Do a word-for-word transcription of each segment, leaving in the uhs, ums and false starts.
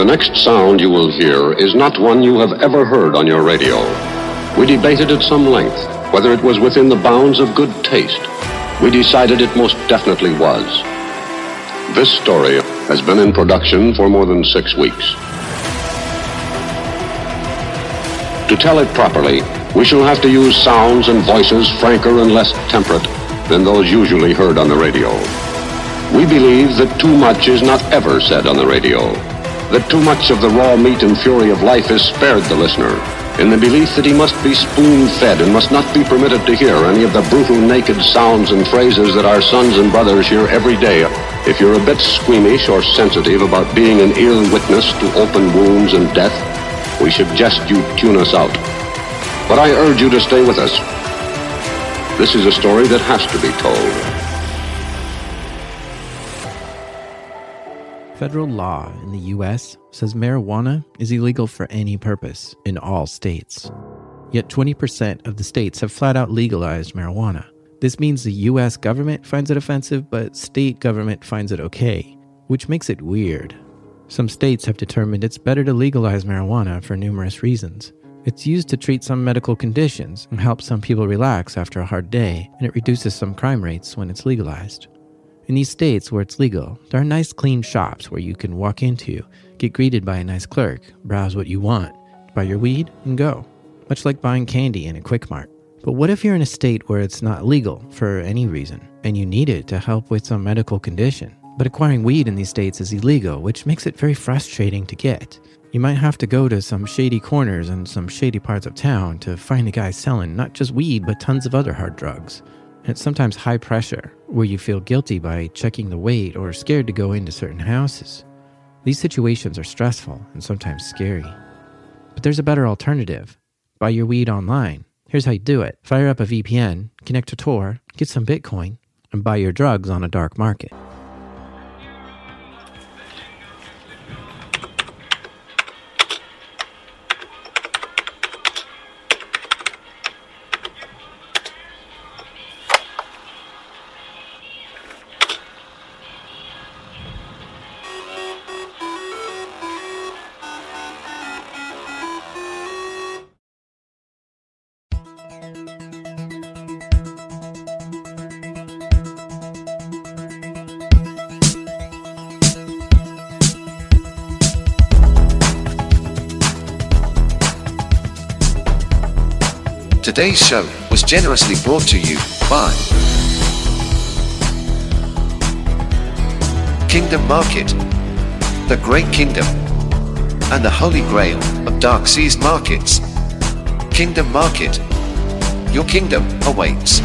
The next sound you will hear is not one you have ever heard on your radio. We debated at some length whether it was within the bounds of good taste. We decided it most definitely was. This story has been in production for more than six weeks. To tell it properly, we shall have to use sounds and voices franker and less temperate than those usually heard on the radio. We believe that too much is not ever said on the radio. That too much of the raw meat and fury of life is spared the listener, in the belief that he must be spoon-fed and must not be permitted to hear any of the brutal naked sounds and phrases that our sons and brothers hear every day if you're a bit squeamish or sensitive about being an ear witness to open wounds and death. We suggest you tune us out. But I urge you to stay with us. This is a story that has to be told. Federal law in the U S says marijuana is illegal for any purpose in all states. Yet twenty percent of the states have flat out legalized marijuana. This means the U S government finds it offensive, but state government finds it okay, which makes it weird. Some states have determined it's better to legalize marijuana for numerous reasons. It's used to treat some medical conditions and help some people relax after a hard day, and it reduces some crime rates when it's legalized. In these states where it's legal, there are nice clean shops where you can walk into, get greeted by a nice clerk, browse what you want, buy your weed, and go. Much like buying candy in a Quick Mart. But what if you're in a state where it's not legal for any reason, and you need it to help with some medical condition? But acquiring weed in these states is illegal, which makes it very frustrating to get. You might have to go to some shady corners and some shady parts of town to find the guy selling not just weed, but tons of other hard drugs. And it's sometimes high pressure, where you feel guilty by checking the weight or scared to go into certain houses. These situations are stressful and sometimes scary. But there's a better alternative. Buy your weed online. Here's how you do it. Fire up a V P N, connect to Tor, get some Bitcoin, and buy your drugs on a dark market. Today's show was generously brought to you by Kingdom Market, the Great Kingdom, and the Holy Grail of dark seas markets. Kingdom Market, your kingdom awaits.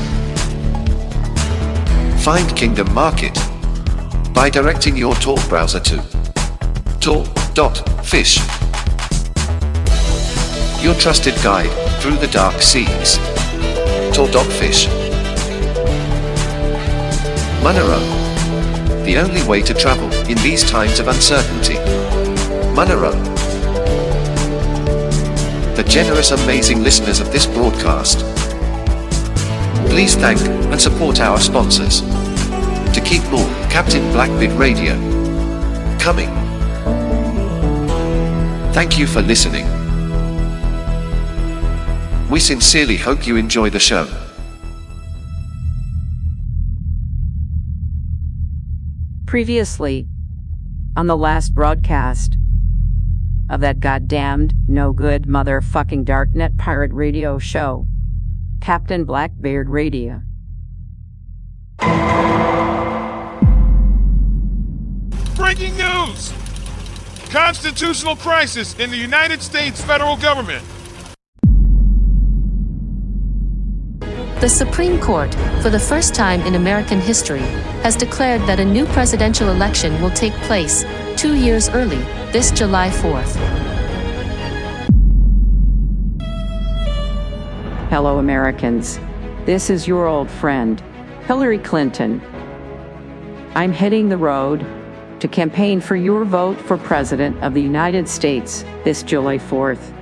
Find Kingdom Market by directing your Tor browser to tor dot fish. Your trusted guide through the dark seas. Tor dot fish. Monero, the only way to travel in these times of uncertainty. Monero. The generous, amazing listeners of this broadcast, please thank and support our sponsors to keep more Captain Blackbeard Radio coming. Thank you for listening. We sincerely hope you enjoy the show. Previously, on the last broadcast of that goddamned, no-good motherfucking darknet pirate radio show, Captain Blackbeard Radio. Breaking news! Constitutional crisis in the United States federal government. The Supreme Court, for the first time in American history, has declared that a new presidential election will take place, two years early, this July fourth. Hello Americans. This is your old friend, Hillary Clinton. I'm hitting the road to campaign for your vote for President of the United States this July fourth.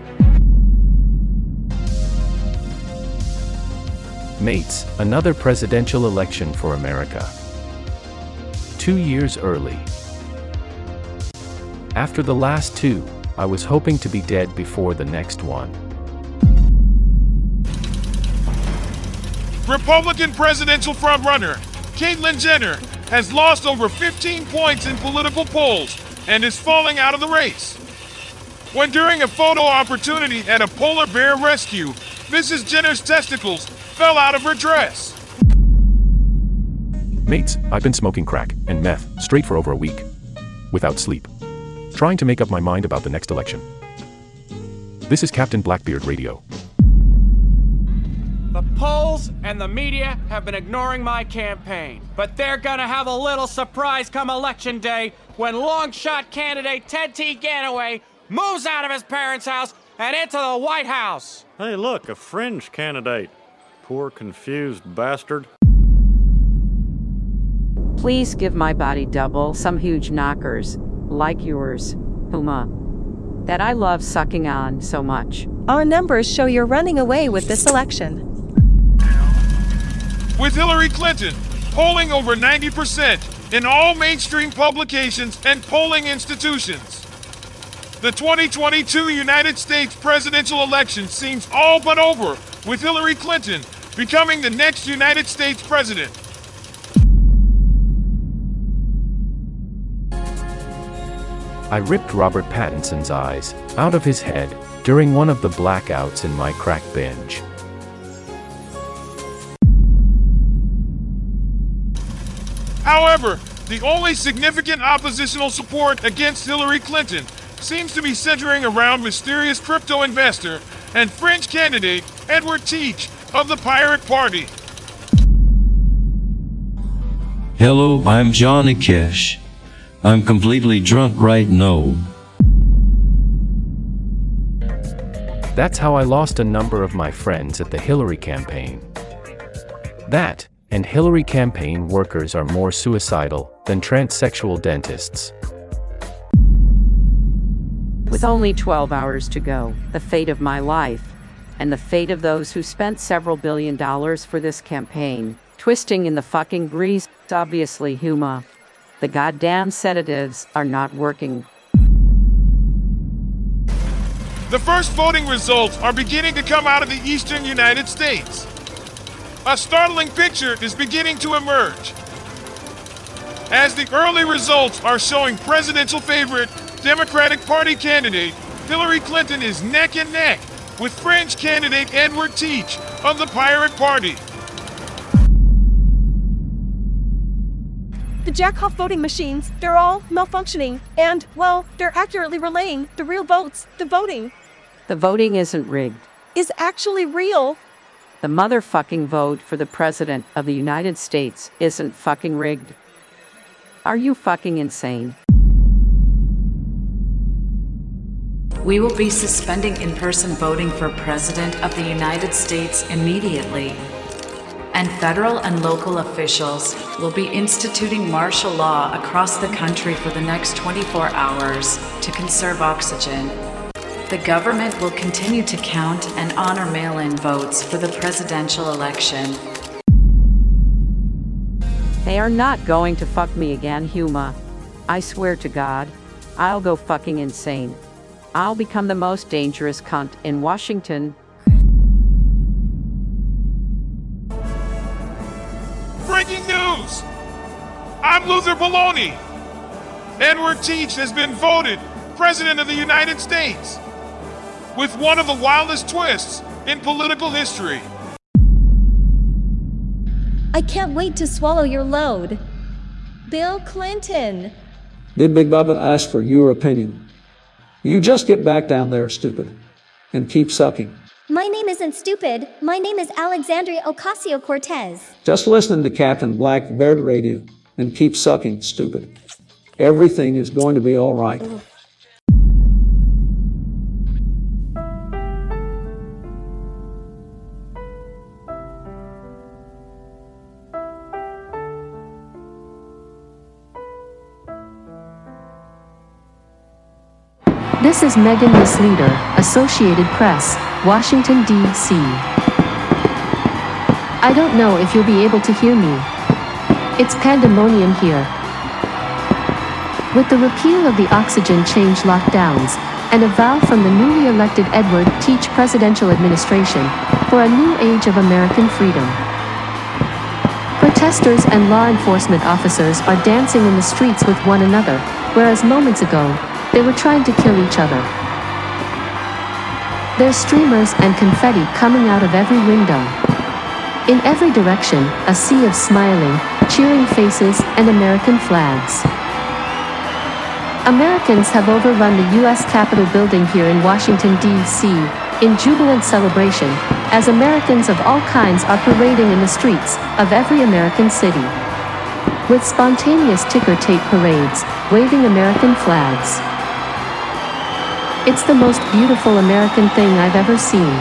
Mates, another presidential election for America. Two years early. After the last two, I was hoping to be dead before the next one. Republican presidential frontrunner Caitlyn Jenner has lost over fifteen points in political polls and is falling out of the race. When during a photo opportunity at a polar bear rescue, Missus Jenner's testicles fell out of her dress. Mates, I've been smoking crack and meth straight for over a week, without sleep, trying to make up my mind about the next election. This is Captain Blackbeard Radio. The polls and the media have been ignoring my campaign, but they're gonna have a little surprise come election day when long-shot candidate Ted T. Ganaway moves out of his parents' house and into the White House. Hey, look, a fringe candidate. Poor, confused bastard. Please give my body double some huge knockers, like yours, Puma, that I love sucking on so much. Our numbers show you're running away with this election. With Hillary Clinton polling over ninety percent in all mainstream publications and polling institutions, the twenty twenty-two United States presidential election seems all but over, with Hillary Clinton becoming the next United States president. I ripped Robert Pattinson's eyes out of his head during one of the blackouts in my crack binge. However, the only significant oppositional support against Hillary Clinton seems to be centering around mysterious crypto investor and French candidate Edward Teach of the Pirate Party. Hello, I'm Johnny Cash. I'm completely drunk right now. That's how I lost a number of my friends at the Hillary campaign. That, and Hillary campaign workers are more suicidal than transsexual dentists. With only twelve hours to go, the fate of my life, and the fate of those who spent several billion dollars for this campaign, twisting in the fucking breeze, obviously Huma. The goddamn sedatives are not working. The first voting results are beginning to come out of the eastern United States. A startling picture is beginning to emerge, as the early results are showing presidential favorite Democratic Party candidate Hillary Clinton is neck and neck with French candidate Edward Teach of the Pirate Party. The jack-off voting machines, they're all malfunctioning, and, well, they're accurately relaying the real votes, the voting. The voting isn't rigged. Is actually real. The motherfucking vote for the President of the United States isn't fucking rigged. Are you fucking insane? We will be suspending in-person voting for President of the United States immediately, and federal and local officials will be instituting martial law across the country for the next twenty-four hours to conserve oxygen. The government will continue to count and honor mail-in votes for the presidential election. They are not going to fuck me again, Huma. I swear to God, I'll go fucking insane. I'll become the most dangerous cunt in Washington. Breaking news! I'm Luther Baloney. Edward Teach has been voted President of the United States, with one of the wildest twists in political history. I can't wait to swallow your load. Bill Clinton. Did Big Baba ask for your opinion? You just get back down there, stupid, and keep sucking. My name isn't stupid. My name is Alexandria Ocasio-Cortez. Just listen to Captain Blackbeard Radio and keep sucking, stupid. Everything is going to be all right. This is Megan Misleader, Associated Press, Washington, D C I don't know if you'll be able to hear me. It's pandemonium here. With the repeal of the oxygen change lockdowns, and a vow from the newly elected Edward Teach presidential administration for a new age of American freedom. Protesters and law enforcement officers are dancing in the streets with one another, whereas moments ago, they were trying to kill each other. There's streamers and confetti coming out of every window. In every direction, a sea of smiling, cheering faces and American flags. Americans have overrun the U S Capitol building here in Washington, D C, in jubilant celebration, as Americans of all kinds are parading in the streets of every American city, with spontaneous ticker tape parades, waving American flags. It's the most beautiful American thing I've ever seen.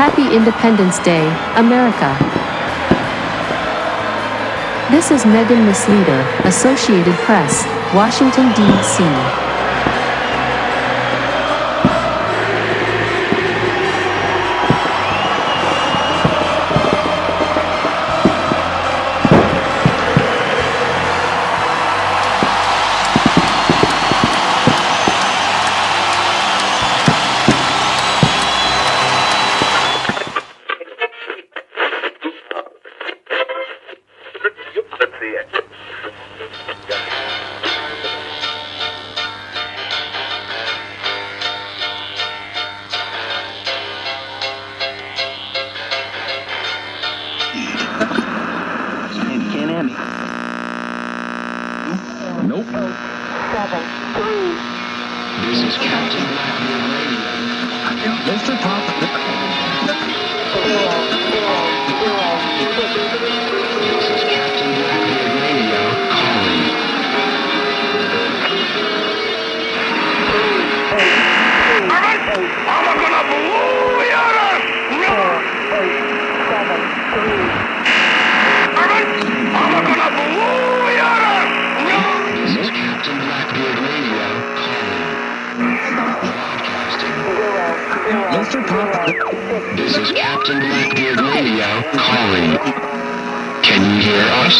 Happy Independence Day, America. This is Megan Misleader, Associated Press, Washington, D C Nope. Seven, three. This is Captain Blackbeard Radio. Mister Pop. Zero, zero, zero, six. This is Captain Blackbeard Radio calling. I'm gonna blow your ass. Four, eight, seven, three. I'm gonna blow. This is Captain Blackbeard Radio calling. Can you hear us?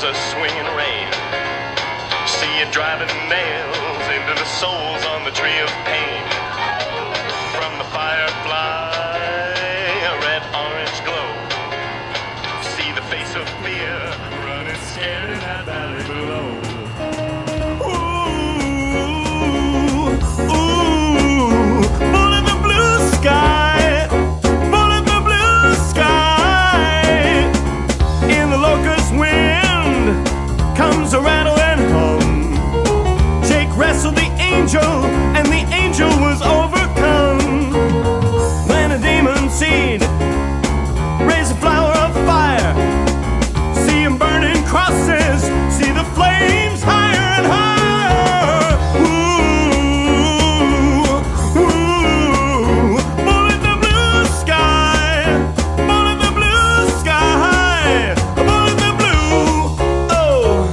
A swinging rain. See it driving nails into the souls on the tree of pain. From the firefly, a red-orange glow. See the face of fear running scared in that valley below. Ooh, ooh, born in the blue sky, born in the blue sky. In the locust wind comes a rattle and hum. Jake wrestled the angel, and the angel was overcome. Plant a demon seed, raise a flower of fire. See him burning crosses, see the flames higher and higher. Ooh, ooh, born in the blue sky, born in the blue sky, born in the blue. Oh.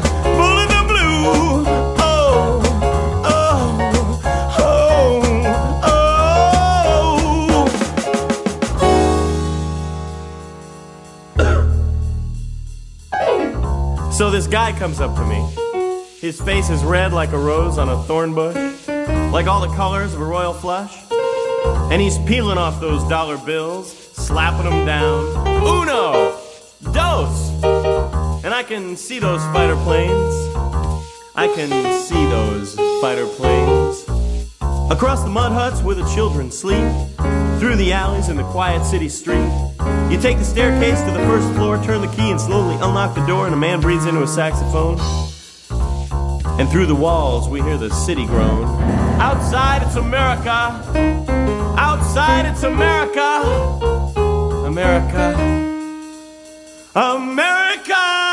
So this guy comes up to me. His face is red like a rose on a thorn bush, like all the colors of a royal flush. And he's peeling off those dollar bills, slapping them down. Uno! Dos! And I can see those fighter planes. I can see those fighter planes. Across the mud huts where the children sleep, through the alleys in the quiet city street. You take the staircase to the first floor, turn the key and slowly unlock the door, and a man breathes into a saxophone. And through the walls we hear the city groan. Outside it's America. Outside it's America. America. America.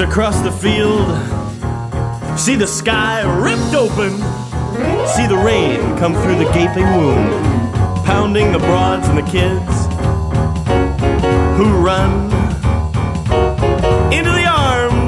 Across the field, see the sky ripped open, see the rain come through the gaping wound, pounding the broads and the kids who run into the arms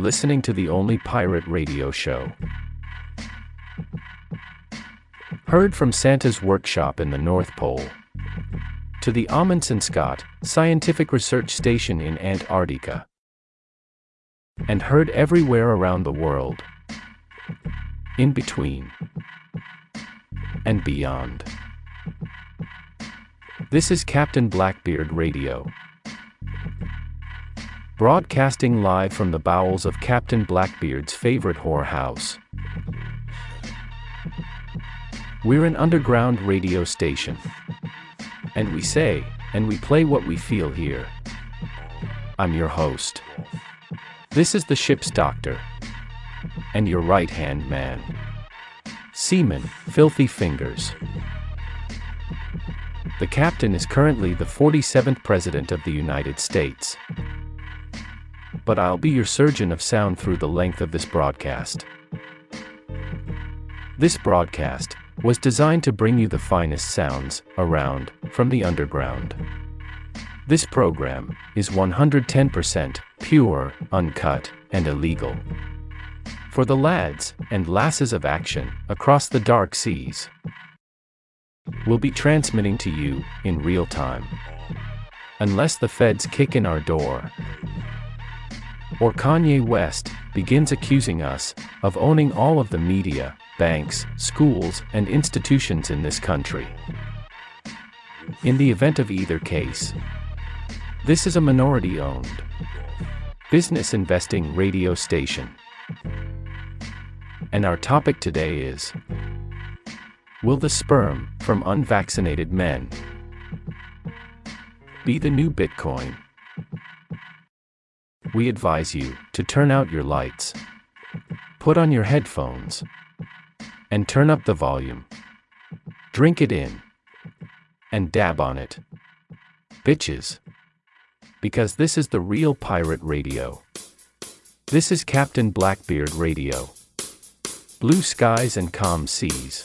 listening to the only pirate radio show. Heard from Santa's workshop in the North Pole, to the Amundsen Scott scientific research station in Antarctica, and heard everywhere around the world, in between, and beyond. This is Captain Blackbeard Radio, broadcasting live from the bowels of Captain Blackbeard's favorite whorehouse. We're an underground radio station. And we say, and we play what we feel here. I'm your host. This is the ship's doctor. And your right-hand man. Seaman, Filthy Fingers. The captain is currently the forty-seventh President of the United States. But I'll be your surgeon of sound through the length of this broadcast. This broadcast was designed to bring you the finest sounds around from the underground. This program is one hundred ten percent pure, uncut, and illegal. For the lads and lasses of action across the dark seas, we'll be transmitting to you in real time. Unless the feds kick in our door. Or Kanye West begins accusing us of owning all of the media, banks, schools, and institutions in this country. In the event of either case, this is a minority-owned business investing radio station. And our topic today is, will the sperm from unvaccinated men be the new Bitcoin? We advise you to turn out your lights, put on your headphones, and turn up the volume. Drink it in, and dab on it, bitches, because this is the real pirate radio. This is Captain Blackbeard Radio. Blue skies and calm seas.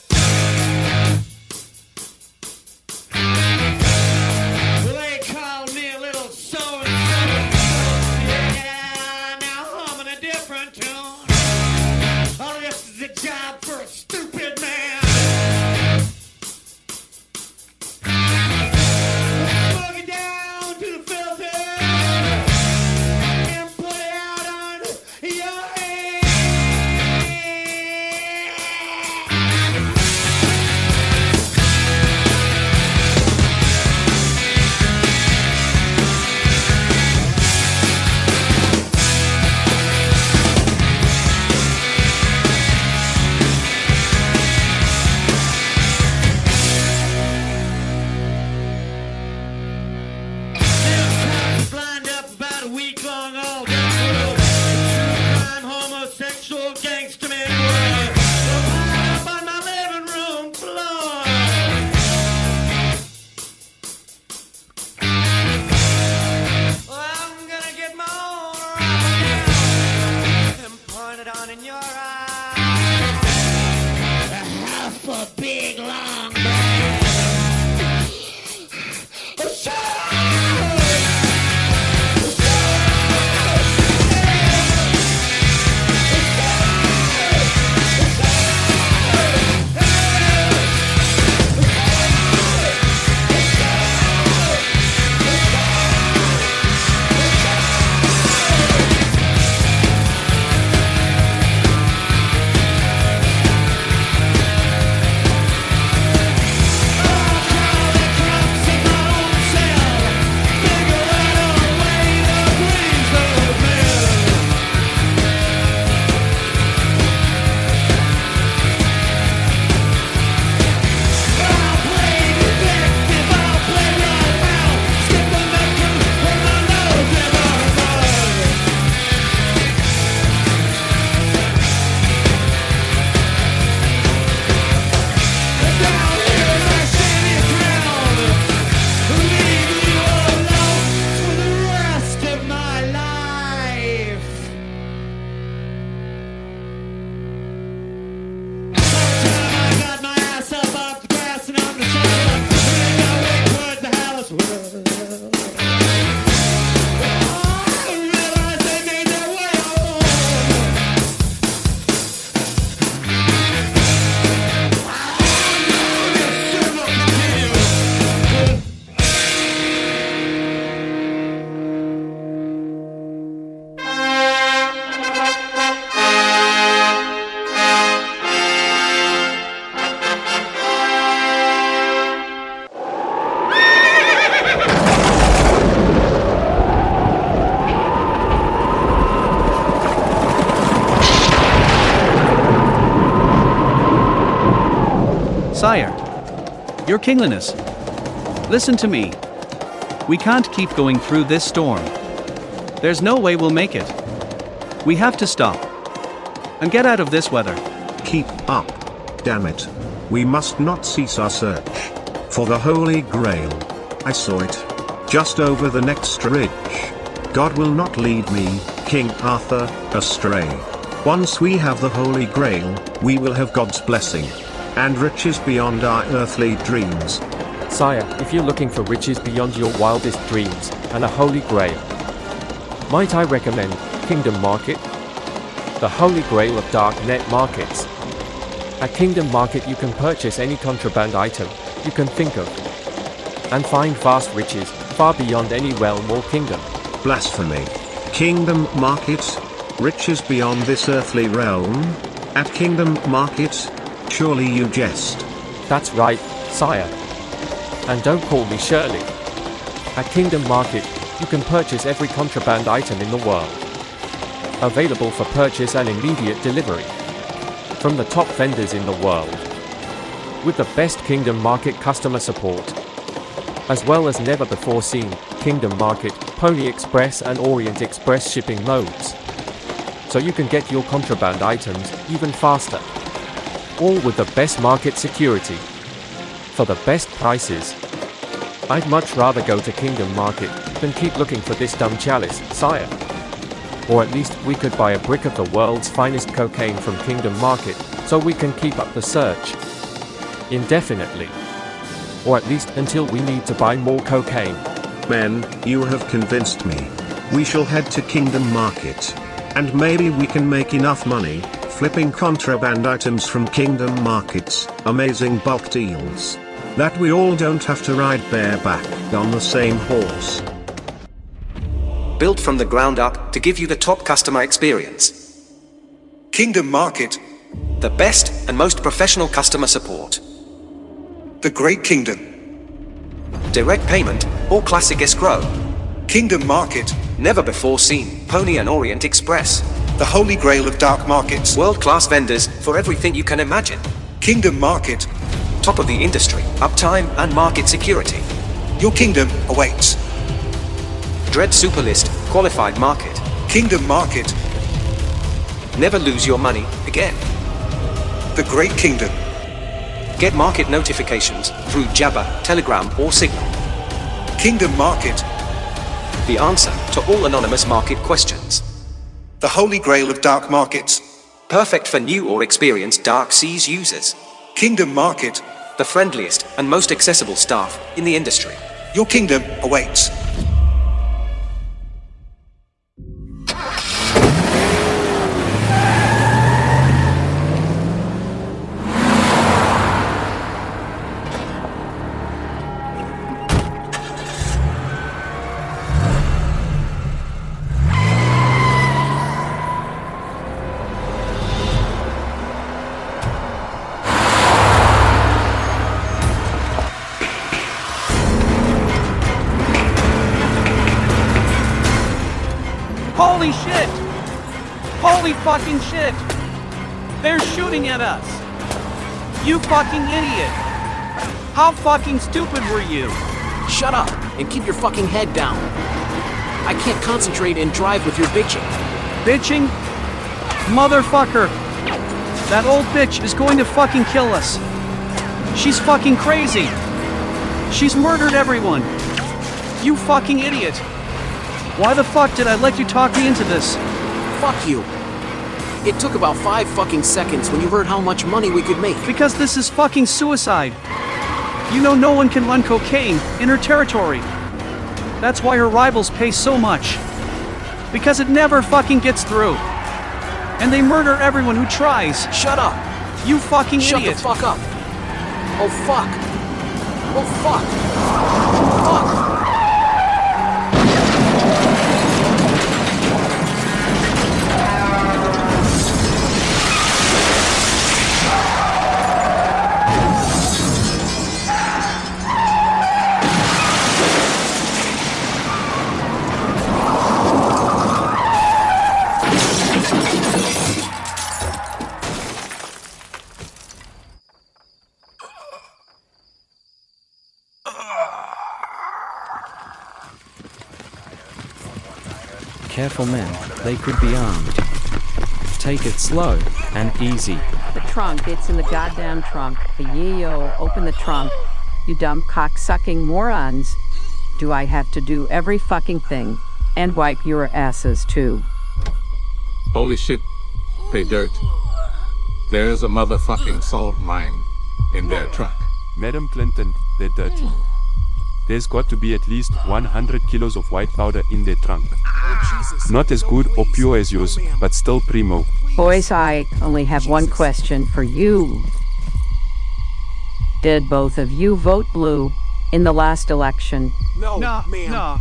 Sire, Your Kingliness, listen to me. We can't keep going through this storm. There's no way we'll make it. We have to stop and get out of this weather. Keep up. Damn it. We must not cease our search for the Holy Grail. I saw it. Just over the next ridge. God will not lead me, King Arthur, astray. Once we have the Holy Grail, we will have God's blessing and riches beyond our earthly dreams. Sire, if you're looking for riches beyond your wildest dreams and a Holy Grail, might I recommend Kingdom Market? The Holy Grail of dark net markets. At Kingdom Market you can purchase any contraband item you can think of and find vast riches far beyond any realm or kingdom. Blasphemy. Kingdom Market? Riches beyond this earthly realm? At Kingdom Market? Surely you jest. That's right, Sire. And don't call me Shirley. At Kingdom Market, you can purchase every contraband item in the world. Available for purchase and immediate delivery. From the top vendors in the world. With the best Kingdom Market customer support. As well as never before seen, Kingdom Market, Pony Express and Orient Express shipping modes. So you can get your contraband items even faster. All with the best market security. For the best prices. I'd much rather go to Kingdom Market than keep looking for this dumb chalice, Sire. Or at least we could buy a brick of the world's finest cocaine from Kingdom Market, so we can keep up the search. Indefinitely. Or at least until we need to buy more cocaine. Men, you have convinced me. We shall head to Kingdom Market. And maybe we can make enough money, flipping contraband items from Kingdom Market's amazing bulk deals, that we all don't have to ride bareback on the same horse. Built from the ground up to give you the top customer experience. Kingdom Market. The best and most professional customer support. The Great Kingdom. Direct payment or classic escrow. Kingdom Market. Never before seen, Pony and Orient Express. The Holy Grail of dark markets. World-class vendors for everything you can imagine. Kingdom Market. Top of the industry, uptime and market security. Your kingdom awaits. Dread Superlist, qualified market. Kingdom Market. Never lose your money again. The Great Kingdom. Get market notifications through Jabber, Telegram or Signal. Kingdom Market. The answer to all anonymous market questions. The Holy Grail of dark markets. Perfect for new or experienced Dark Seas users. Kingdom Market. The friendliest and most accessible staff in the industry. Your kingdom awaits. Fucking shit! They're shooting at us! You fucking idiot! How fucking stupid were you? Shut up and keep your fucking head down. I can't concentrate and drive with your bitching. Bitching? Motherfucker! That old bitch is going to fucking kill us. She's fucking crazy. She's murdered everyone. You fucking idiot! Why the fuck did I let you talk me into this? Fuck you. It took about five fucking seconds when you heard how much money we could make. Because this is fucking suicide. You know no one can run cocaine in her territory. That's why her rivals pay so much. Because it never fucking gets through. And they murder everyone who tries. Shut up. You fucking idiot. Shut the fuck up. Oh fuck. Oh fuck. Fuck. careful, men. They could be armed. Take it slow and easy. The trunk, it's in the goddamn trunk. The yo, open the trunk. You dumb cock-sucking morons. Do I have to do every fucking thing? And wipe your asses, too. Holy shit. Pay dirt. There's a motherfucking salt mine in their truck. Madam Clinton, they're dirty. There's got to be at least one hundred kilos of white powder in their trunk. Not as good or pure as yours, but still primo. Boys, I only have one question for you. Did both of you vote blue in the last election? No, nah, ma'am. Nah.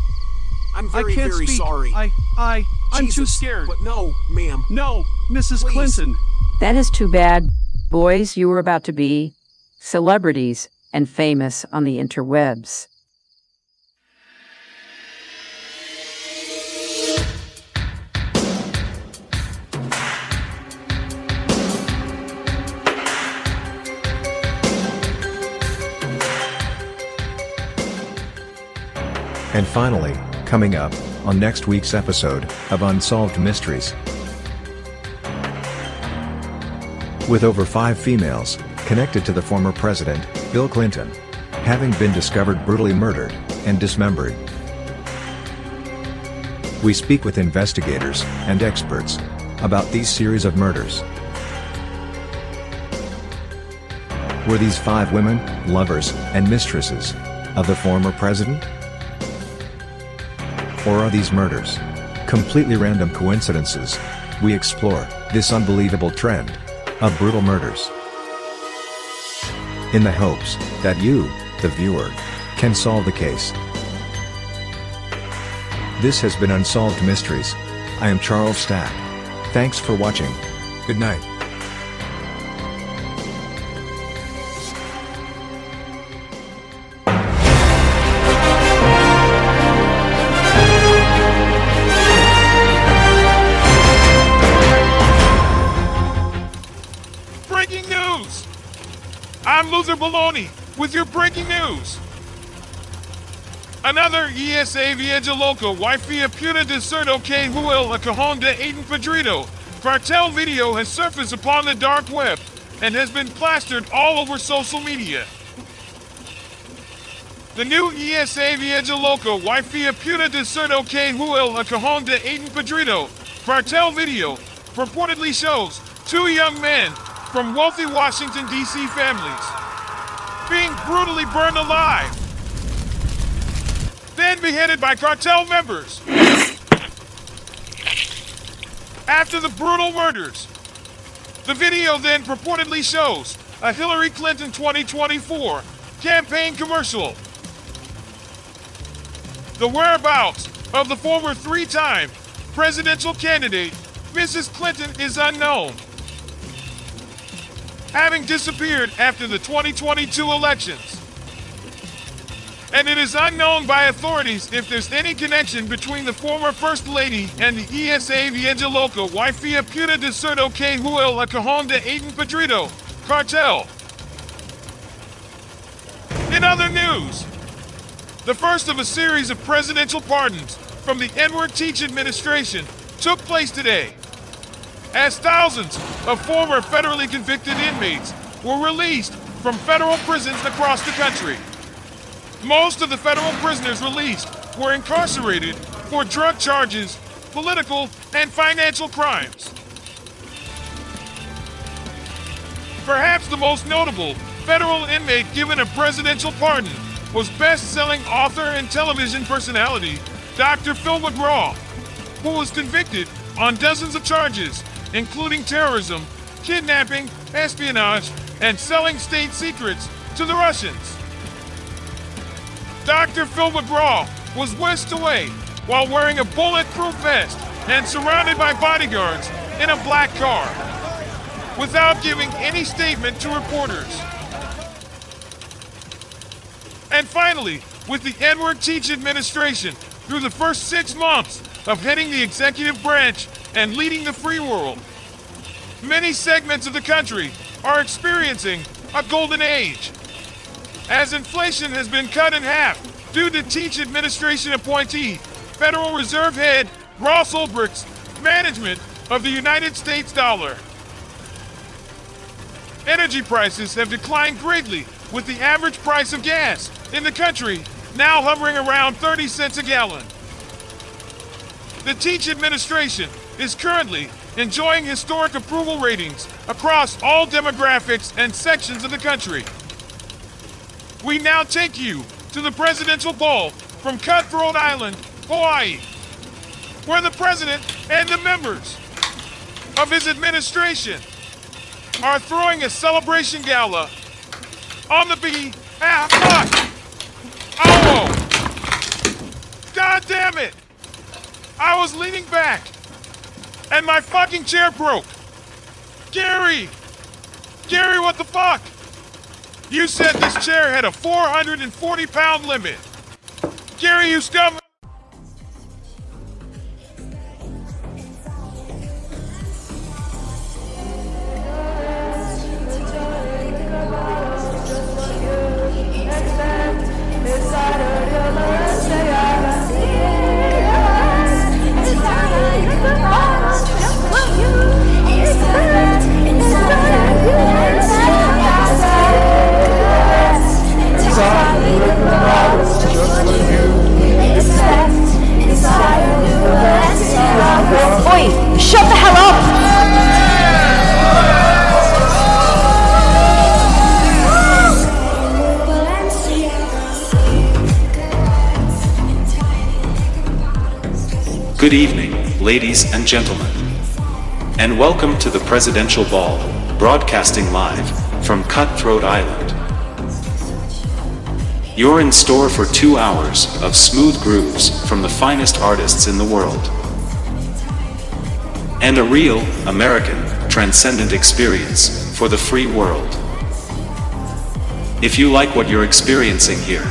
I'm very, I can't very speak. sorry. I, I, I'm Jesus, too scared. But no, ma'am. No, Missus Please. Clinton. That is too bad. Boys, you were about to be celebrities and famous on the interwebs. And finally, coming up, on next week's episode, of Unsolved Mysteries. With over five females, connected to the former president, Bill Clinton, having been discovered brutally murdered, and dismembered. We speak with investigators, and experts, about these series of murders. Were these five women, lovers, and mistresses, of the former president? Or are these murders completely random coincidences? We explore this unbelievable trend of brutal murders in the hopes that you, the viewer, can solve the case. This has been Unsolved Mysteries. I am Charles Stack. Thanks for watching. Good night. Baloney with your breaking news. Another E S A Vieja Loca, Wifey Puna Deserto Que Huel La Cajonda Aiden Pedrito. Cartel video has surfaced upon the dark web and has been plastered all over social media. The new E S A Vieja Loca, Wifey Puna Deserto Que Huel La Cajonda Aiden Pedrito. Cartel video purportedly shows two young men from wealthy Washington, D C families being brutally burned alive, then beheaded by cartel members. After the brutal murders, the video then purportedly shows a Hillary Clinton twenty twenty-four campaign commercial. The whereabouts of the former three-time presidential candidate, Missus Clinton, is unknown, having disappeared after the twenty twenty-two elections. And it is unknown by authorities if there's any connection between the former First Lady and the E S A Vieja Loca, Wifia Puta de Cerdo Que Huel La Cajon de Aiden Pedrito cartel. In other news, the first of a series of presidential pardons from the Edward Teach administration took place today, as thousands of former federally convicted inmates were released from federal prisons across the country. Most of the federal prisoners released were incarcerated for drug charges, political and financial crimes. Perhaps the most notable federal inmate given a presidential pardon was best-selling author and television personality Doctor Phil McGraw, who was convicted on dozens of charges, including terrorism, kidnapping, espionage, and selling state secrets to the Russians. Doctor Phil McGraw was whisked away while wearing a bulletproof vest and surrounded by bodyguards in a black car, without giving any statement to reporters. And finally, with the Edward Teach administration, through the first six months of heading the executive branch and leading the free world, many segments of the country are experiencing a golden age, as inflation has been cut in half due to Teach administration appointee, Federal Reserve head Ross Ulbricht's management of the United States dollar. Energy prices have declined greatly, with the average price of gas in the country now hovering around thirty cents a gallon. The Teach administration is currently enjoying historic approval ratings across all demographics and sections of the country. We now take you to the presidential ball from Cutthroat Island, Hawaii, where the president and the members of his administration are throwing a celebration gala on the behalf of... Ow! God damn it! I was leaning back and my fucking chair broke. Gary! Gary, what the fuck? You said this chair had a four hundred forty pound limit. Gary, you scum... Good evening, ladies and gentlemen, and welcome to the Presidential Ball, broadcasting live from Cutthroat Island. You're in store for two hours of smooth grooves from the finest artists in the world, and a real, American, transcendent experience for the free world. If you like what you're experiencing here,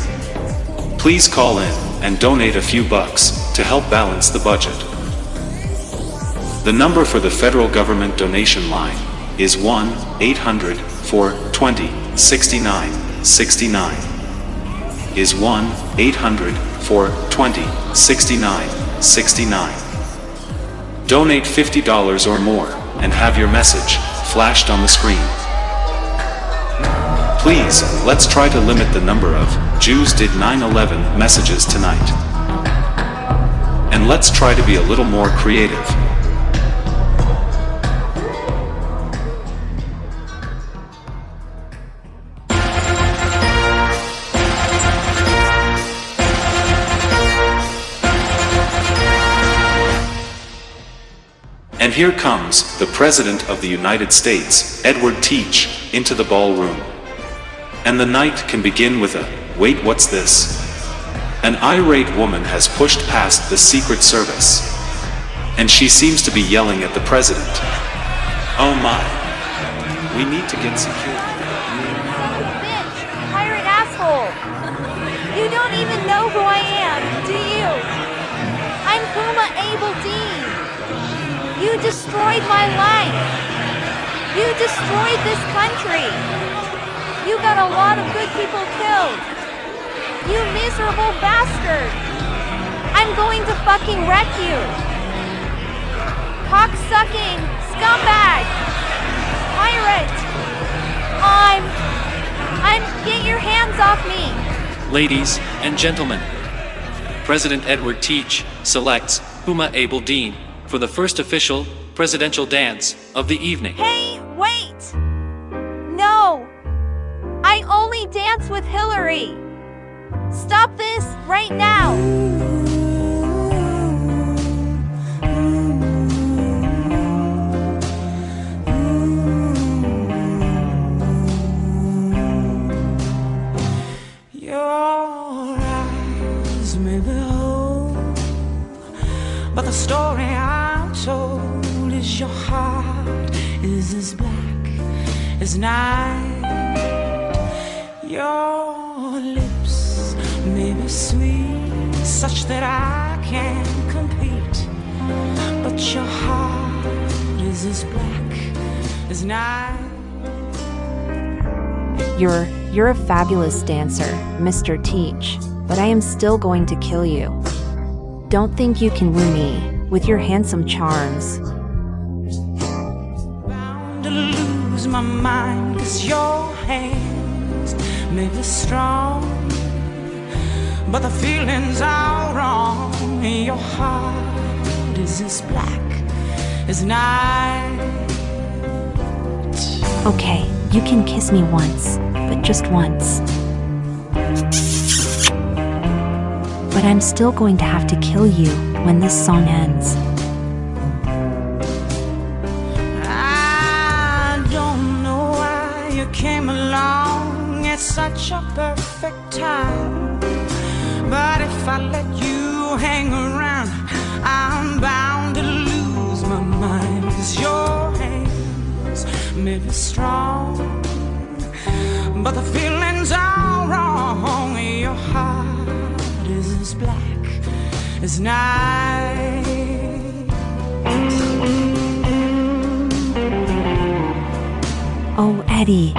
please call in and donate a few bucks to help balance the budget. The number for the federal government donation line is one eight hundred, four two zero, six nine six nine. Is one eight hundred, four two zero, six nine six nine. Donate fifty dollars or more and have your message flashed on the screen. Please, let's try to limit the number of Jews did nine eleven messages tonight. And let's try to be a little more creative. And here comes the President of the United States, Edward Teach, into the ballroom. And the night can begin with a, wait, what's this? An irate woman has pushed past the Secret Service, and she seems to be yelling at the president. Oh my, we need to get security. Bitch, pirate asshole. You don't even know who I am, do you? I'm Kuma Abel Dean. You destroyed my life. You destroyed this country. You got a lot of good people killed. You miserable bastard! I'm going to fucking wreck you! Cock-sucking scumbag! Pirate! I'm... I'm... Get your hands off me! Ladies and gentlemen, President Edward Teach selects Kuma Abel Dean for the first official presidential dance of the evening. Hey, wait! No! I only dance with Hillary! Stop this right now! Your eyes may be old, but the story I'm told is your heart is as black as night. Your lips maybe sweet, such that I can't compete, but your heart is as black as night. You're, you're a fabulous dancer, Mister Teach, but I am still going to kill you. Don't think you can woo me. with your handsome charms. Bound to lose my mind, 'cause your hands may be strong, but the feelings are wrong. Your heart is as black as night. Okay, you can kiss me once, but just once. But I'm still going to have to kill you when this song ends. I don't know why you came along at such a perfect time, but if I let you hang around, I'm bound to lose my mind. 'Cause your hands may be strong, but the feelings are wrong. Your heart is as black as night. Oh, Eddie,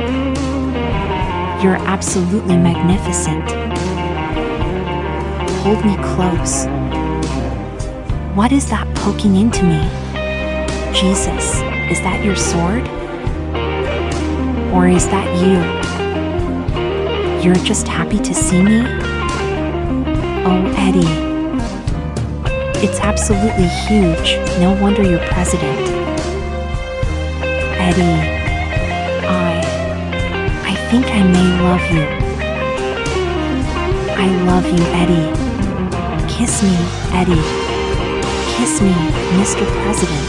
you're absolutely magnificent. Hold me close. What is that poking into me? Jesus, is that your sword? Or is that you? You're just happy to see me? Oh, Eddie. It's absolutely huge. No wonder you're president. Eddie, I... I think I may love you. I love you, Eddie. Kiss me, Eddie. Kiss me, Mister President.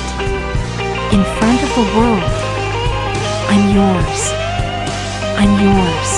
In front of the world. I'm yours. I'm yours.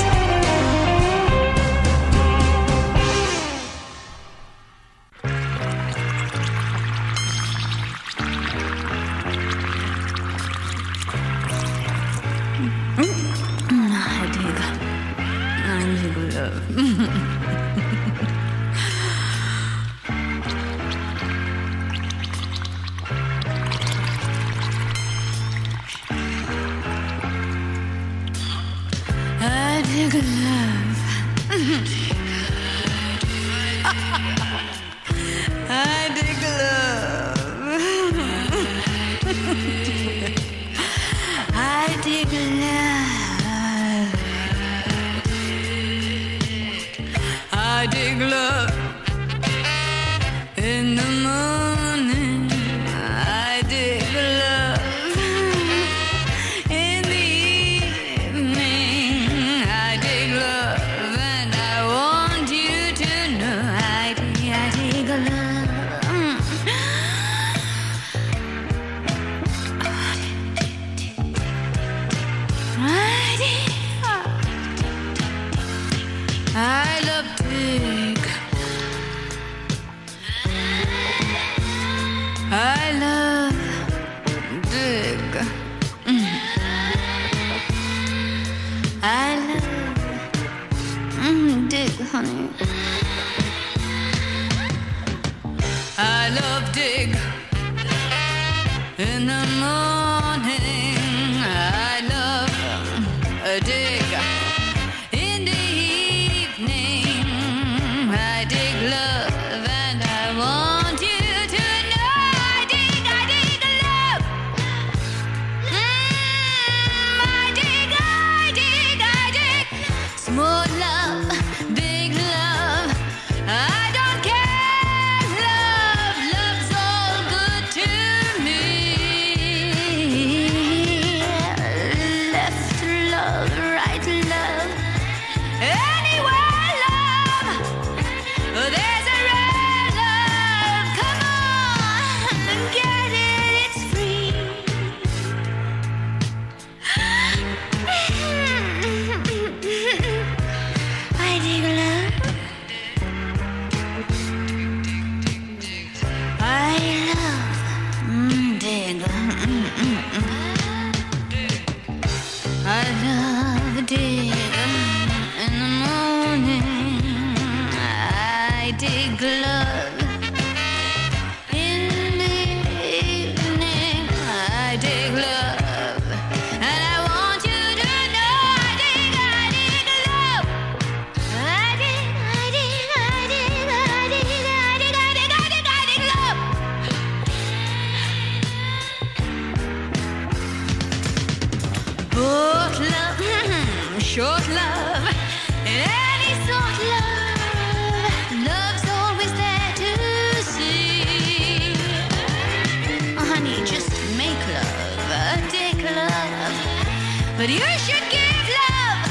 But you should give love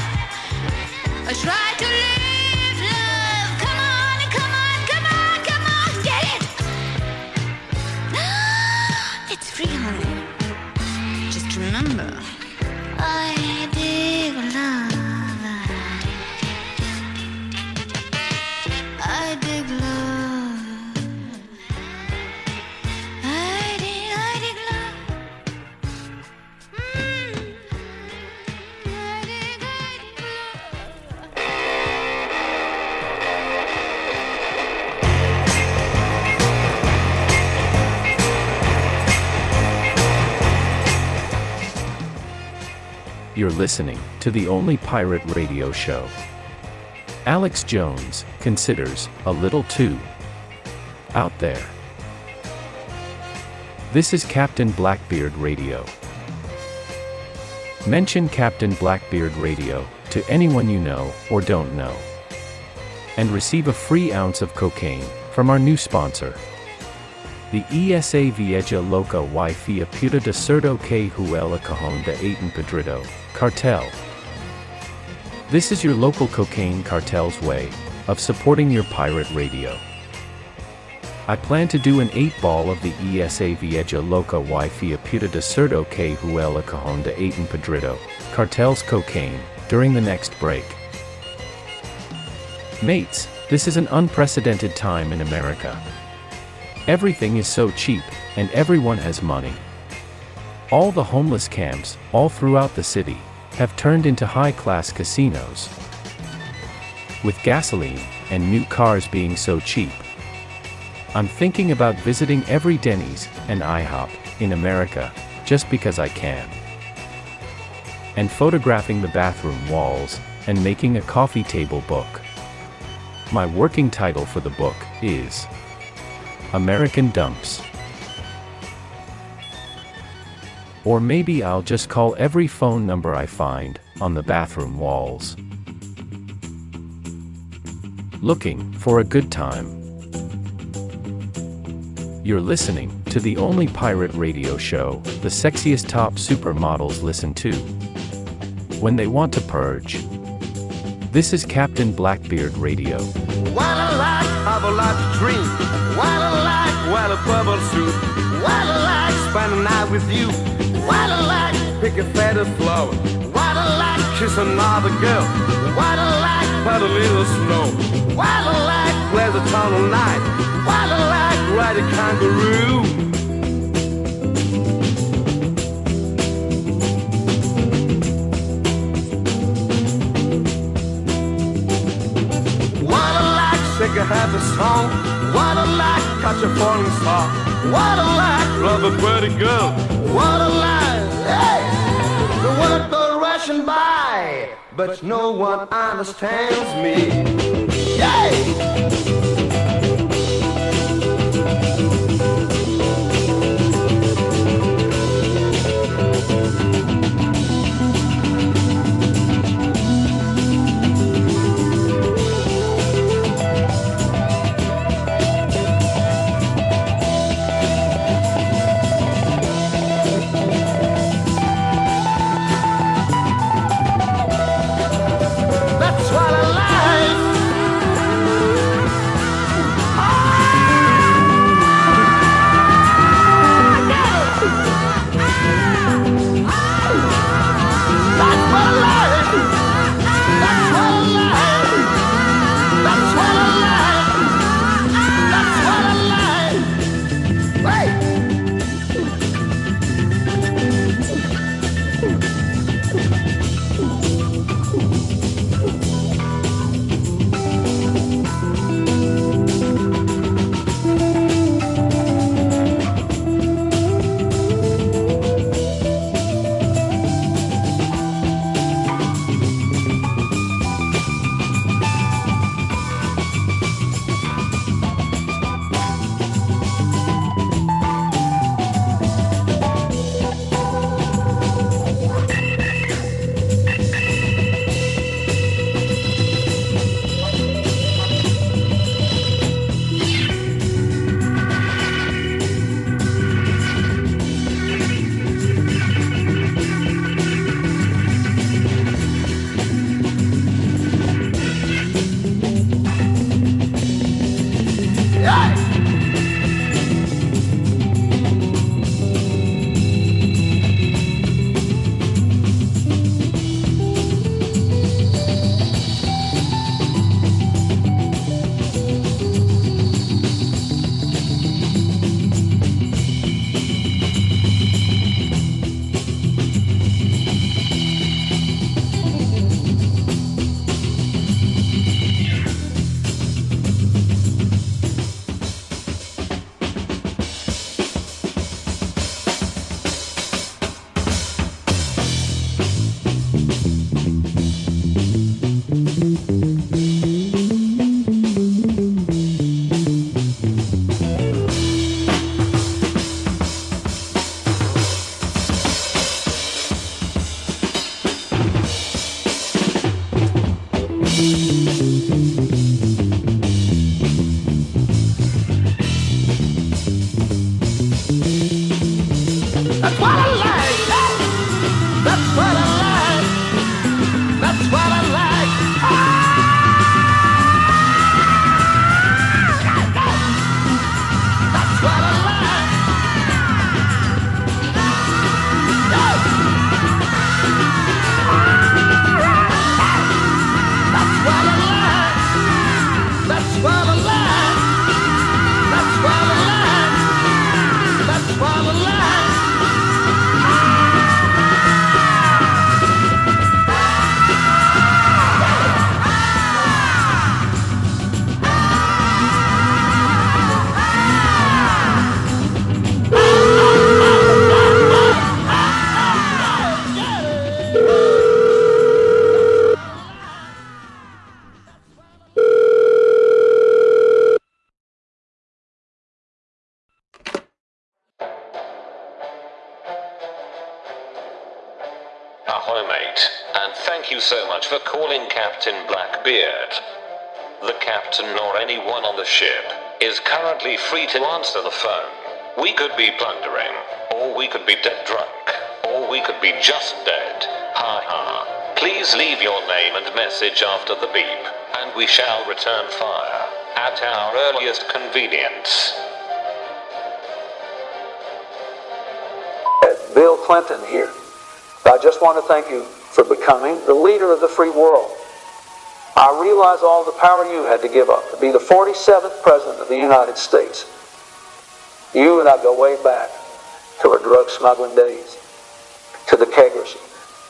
a try to live, love. Come on, come on, come on, come on, get it. It's free, honey. Just remember, I dig love. I dig love. I dig, I dig love. Mm. I dig, I dig love. You're listening to the only pirate radio show. Alex Jones considers a little too out there. This is Captain Blackbeard Radio. Mention Captain Blackbeard Radio to anyone you know or don't know, and receive a free ounce of cocaine from our new sponsor. The Esa Vieja Loca y Fia Puta de Cerdo que Huela Cajon de Aten Pedrito Cartel. This is your local cocaine cartel's way of supporting your pirate radio. I plan to do an eight ball of the Esa Vieja Loca y Fia Puta de Cerdo que Huela Cajon de Aten Pedrito Cartel's cocaine during the next break. Mates, this is an unprecedented time in America. Everything is so cheap, and everyone has money. All the homeless camps, all throughout the city, have turned into high-class casinos. With gasoline and new cars being so cheap, I'm thinking about visiting every Denny's and IHOP in America, just because I can. And photographing the bathroom walls, and making a coffee table book. My working title for the book is American Dumps. Or maybe I'll just call every phone number I find on the bathroom walls. Looking for a good time. You're listening to the only pirate radio show the sexiest top supermodels listen to when they want to purge. This is Captain Blackbeard Radio. What a life, I've a lot to dream. What a life, what a bubble soup. What a life, spend a night with you. What a life, pick a feather flower. What a life, kiss another girl. What a life, but a little snow. What a life, play the tunnel night. What a life, ride a kangaroo. What a life, sing a happy song. What a life, catch a falling star. What a life, love a pretty girl. What a life, hey! The world goes rushing by, but no one understands me. Yay! what I like. That's what I like. That's what I like. That's what I like. That's what I like. That's what I like. That's what I like. That's what I like. So much for calling Captain Blackbeard. The captain or anyone on the ship is currently free to answer the phone. We could be plundering, or we could be dead drunk, or we could be just dead. Ha ha. Please leave your name and message after the beep, and we shall return fire at our earliest convenience. Bill Clinton here. I just want to thank you for becoming the leader of the free world. I realize all the power you had to give up to be the forty-seventh President of the United States. You and I go way back to our drug smuggling days, to the keggers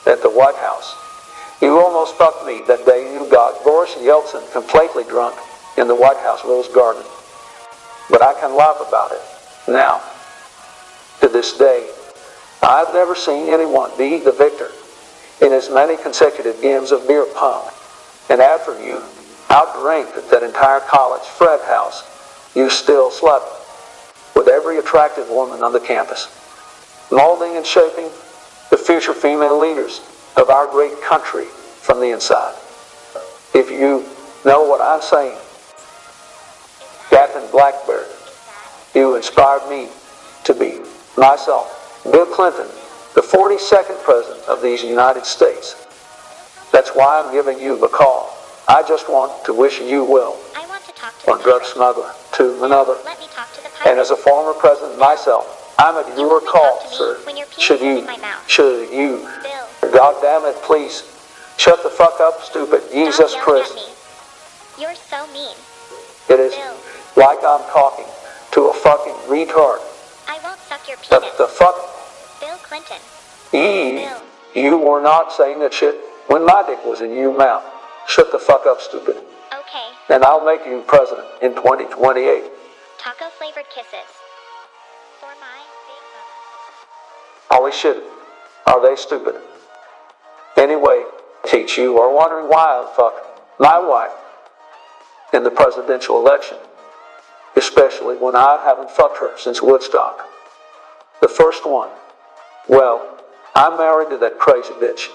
at the White House. You almost fucked me that day you got Boris Yeltsin completely drunk in the White House Rose Garden. But I can laugh about it now. To this day, I've never seen anyone be the victor in as many consecutive games of beer pong, and after you outdrank at that entire college frat house, you still slept with every attractive woman on the campus, molding and shaping the future female leaders of our great country from the inside. If you know what I'm saying, Captain Blackbeard, you inspired me to be myself, Bill Clinton, the forty-second President of these United States. That's why I'm giving you the call. I just want to wish you well. I want to talk to on drug smuggler to another. Let me talk to the pirate. And as a former president myself, I'm at you your call, sir. Should you, in my mouth. should you, Bill. God damn it, please, shut the fuck up, stupid Stop Jesus Christ. Me. You're so mean. It is Bill. Like I'm talking to a fucking retard. I won't suck your penis. The, the fuck. Bill Clinton. Eve, Bill. You were not saying that shit when my dick was in your mouth. Shut the fuck up, stupid. Okay. And I'll make you president in twenty twenty-eight. Taco flavored kisses. For my big mama. Holy shit. Are they stupid? Anyway, Teach, you are wondering why I fucked my wife in the presidential election. Especially when I haven't fucked her since Woodstock. The first one. Well, I'm married to that crazy bitch,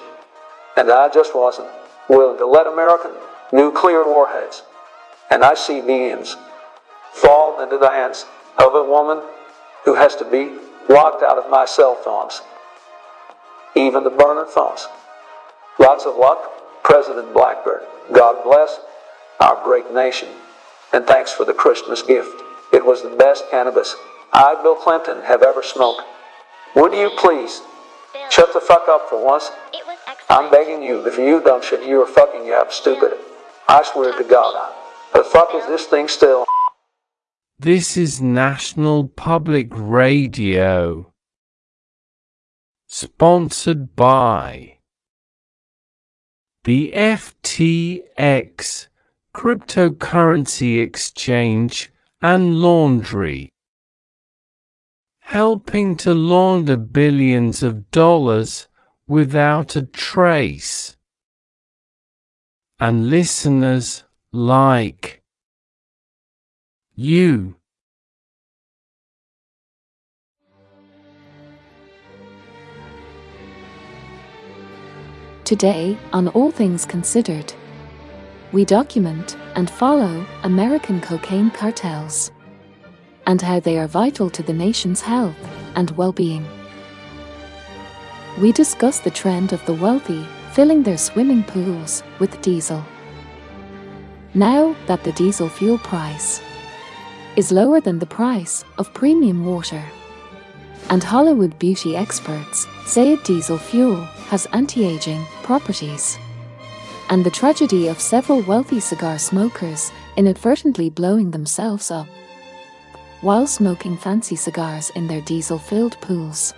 and I just wasn't willing to let American nuclear warheads and I C B Ms fall into the hands of a woman who has to be locked out of my cell phones, even the burner phones. Lots of luck, President Blackbeard. God bless our great nation, and thanks for the Christmas gift. It was the best cannabis I, Bill Clinton, have ever smoked. Would you please Bill, shut the fuck up for once? It was I'm begging you, if you don't shut your fucking up, stupid. Bill, I swear to God, I, the fuck Bill. Is this thing still? This is National Public Radio. Sponsored by the F T X, Cryptocurrency Exchange, and Laundry. Helping to launder billions of dollars without a trace. And listeners like you. Today, on All Things Considered, we document and follow American cocaine cartels, and how they are vital to the nation's health and well-being. we discuss the trend of the wealthy filling their swimming pools with diesel. Now that the diesel fuel price is lower than the price of premium water, and Hollywood beauty experts say diesel fuel has anti-aging properties, and the tragedy of several wealthy cigar smokers inadvertently blowing themselves up while smoking fancy cigars in their diesel-filled pools.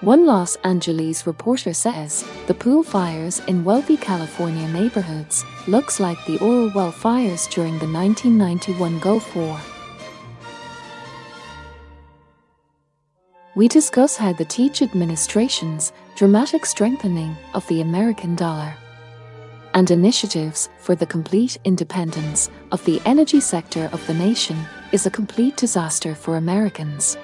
One Los Angeles reporter says the pool fires in wealthy California neighborhoods looks like the oil well fires during the nineteen ninety-one Gulf War. We discuss how the Teach administration's dramatic strengthening of the American dollar and initiatives for the complete independence of the energy sector of the nation is a complete disaster for Americans.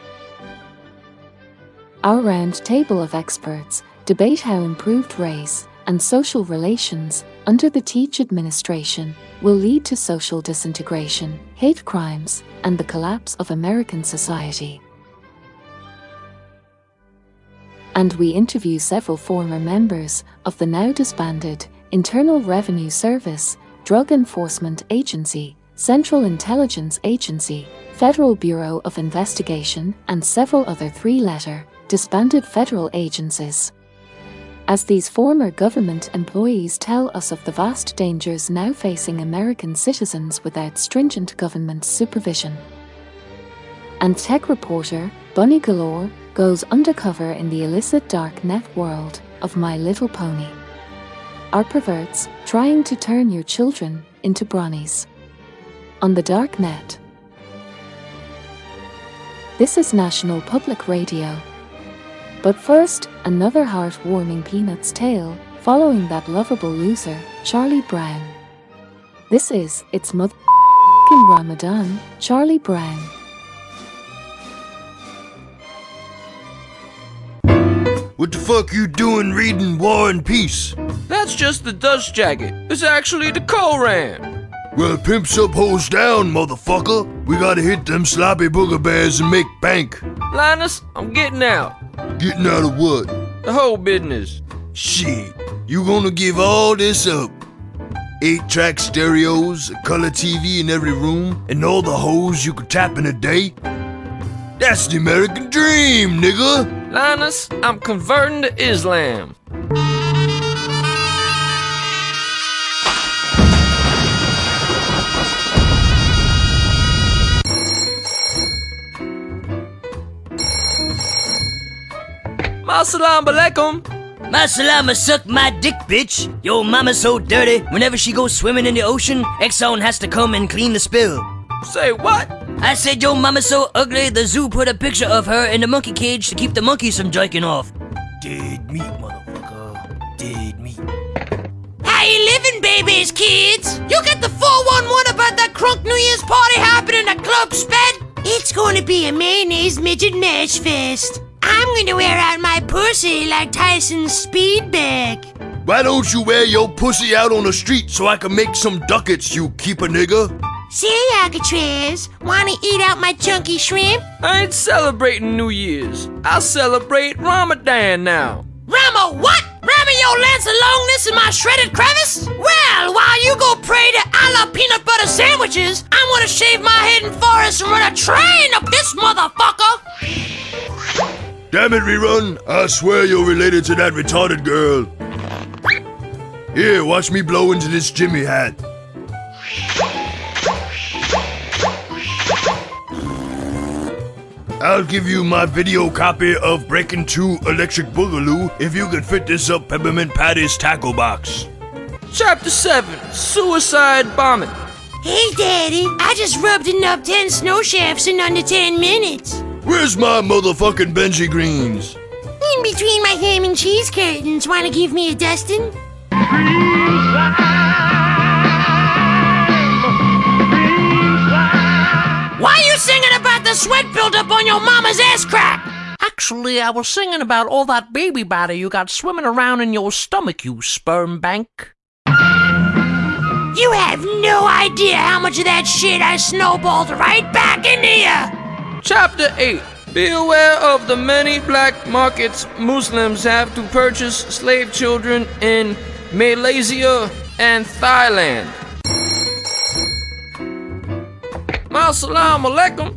Our round table of experts debate how improved race and social relations under the Teach administration will lead to social disintegration, hate crimes, and the collapse of American society. And we interview several former members of the now-disbanded Internal Revenue Service, Drug Enforcement Agency, Central Intelligence Agency, Federal Bureau of Investigation, and several other three-letter, disbanded federal agencies, as these former government employees tell us of the vast dangers now facing American citizens without stringent government supervision. And tech reporter Bunny Galore goes undercover in the illicit dark net world of My Little Pony. Are perverts trying to turn your children into bronies on the dark net? This is National Public Radio. But first, another heartwarming Peanuts tale following that lovable loser, Charlie Brown. This is It's Motherfucking Ramadan, Charlie Brown. What the fuck you doing reading War and Peace? That's just the dust jacket. It's actually the Koran. Well, pimps up, hoes down, motherfucker. We gotta hit them sloppy booger bears and make bank. Linus, I'm getting out. Getting out of what? The whole business. Shit, you gonna give all this up? Eight-track stereos, a color T V in every room, and all the hoes you could tap in a day? That's the American dream, nigga. Linus, I'm converting to Islam. Masalam alaikum. Masalama suck my dick, bitch. Yo, mama's so dirty. Whenever she goes swimming in the ocean, Exxon has to come and clean the spill. Say what? I said yo mama's so ugly, the zoo put a picture of her in the monkey cage to keep the monkeys from jerking off. Dead meat, motherfucker. Dead meat. How you living, babies, kids? You get the four one one about that crunk New Year's party happening at Club Sped? It's gonna be a mayonnaise midget mash fest. I'm gonna wear out my pussy like Tyson's speed bag. Why don't you wear your pussy out on the street so I can make some ducats, you keeper nigga? See, Alcatraz, wanna eat out my chunky shrimp? I ain't celebrating New Year's. I'll celebrate Ramadan now. Rama what? Rama your lance longness in my shredded crevice? Well, while you go pray to Allah peanut butter sandwiches, I'm gonna shave my head in forest and run a train up this motherfucker. Damn it, Rerun. I swear you're related to that retarded girl. Here, watch me blow into this Jimmy hat. I'll give you my video copy of Breaking two Electric Boogaloo if you can fit this up Peppermint Patty's tackle box. Chapter seven, Suicide Bombing. Hey, Daddy, I just rubbed enough ten snow shafts in under ten minutes. Where's my motherfucking Benji Greens? In between my ham and cheese curtains, wanna give me a dustin'? Why are you singing about the sweat buildup on your mama's ass crack? Actually, I was singing about all that baby batter you got swimming around in your stomach, you sperm bank. You have no idea how much of that shit I snowballed right back into you. Chapter eight, Be aware of the many black markets Muslims have to purchase slave children in Malaysia and Thailand. Ma salam alaikum.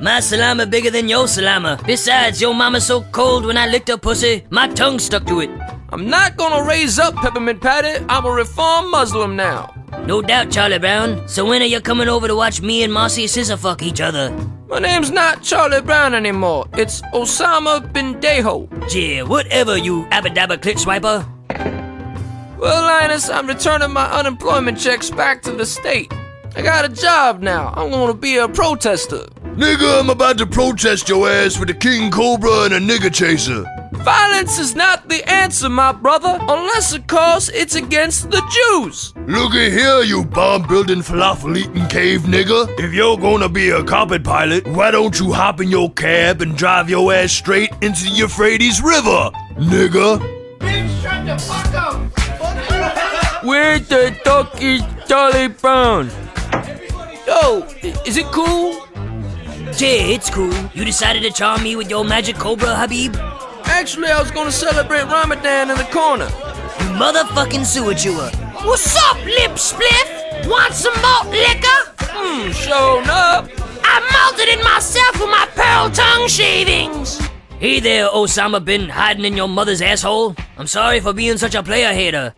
My salama bigger than your salama. Besides, your mama so cold when I licked her pussy, my tongue stuck to it. I'm not gonna raise up, Peppermint Patty. I'm a reformed Muslim now. No doubt, Charlie Brown. So when are you coming over to watch me and Marcy scissor fuck each other? My name's not Charlie Brown anymore. It's Osama Bin Deho. Yeah, whatever, you abba-dabba clit swiper. Well, Linus, I'm returning my unemployment checks back to the state. I got a job now. I'm gonna be a protester. Nigga, I'm about to protest your ass with a king cobra and a nigga chaser. Violence is not the answer, my brother, unless, of course, it's against the Jews. Looky here, you bomb-building, falafel-eating cave nigga. If you're gonna be a carpet pilot, why don't you hop in your cab and drive your ass straight into the Euphrates River, nigga? Bitch, shut the fuck up! Where the fuck is Charlie Brown? Yo, is it cool? Yeah, it's cool. You decided to charm me with your magic cobra, Habib? Actually, I was gonna celebrate Ramadan in the corner. You motherfucking sewer chewer. What's up, lip spliff? Want some malt liquor? Mmm, showing up. I melted it myself with my pearl tongue shavings. Hey there, Osama Bin, hiding in your mother's asshole. I'm sorry for being such a player hater.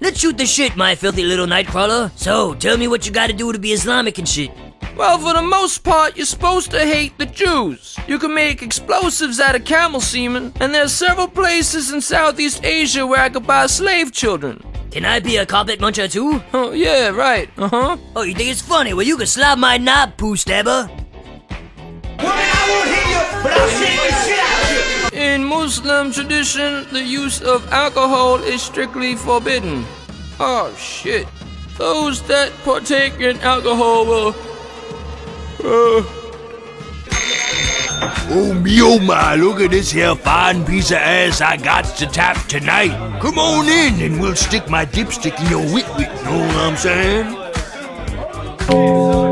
Let's shoot the shit, my filthy little nightcrawler. So, tell me what you gotta do to be Islamic and shit. Well, for the most part, you're supposed to hate the Jews. You can make explosives out of camel semen, and there are several places in Southeast Asia where I could buy slave children. Can I be a carpet muncher too? Oh, yeah, right, uh-huh. Oh, you think it's funny? Well, you can slap my knob, poo stabber. Woman, I won't hit you, but I'll shake the shit out of you! In Muslim tradition, the use of alcohol is strictly forbidden. Oh, shit. Those that partake in alcohol will... Uh. Oh me, oh my, look at this here fine piece of ass I got to tap tonight. Come on in and we'll stick my dipstick in your wit-wit, know what I'm saying? Oh,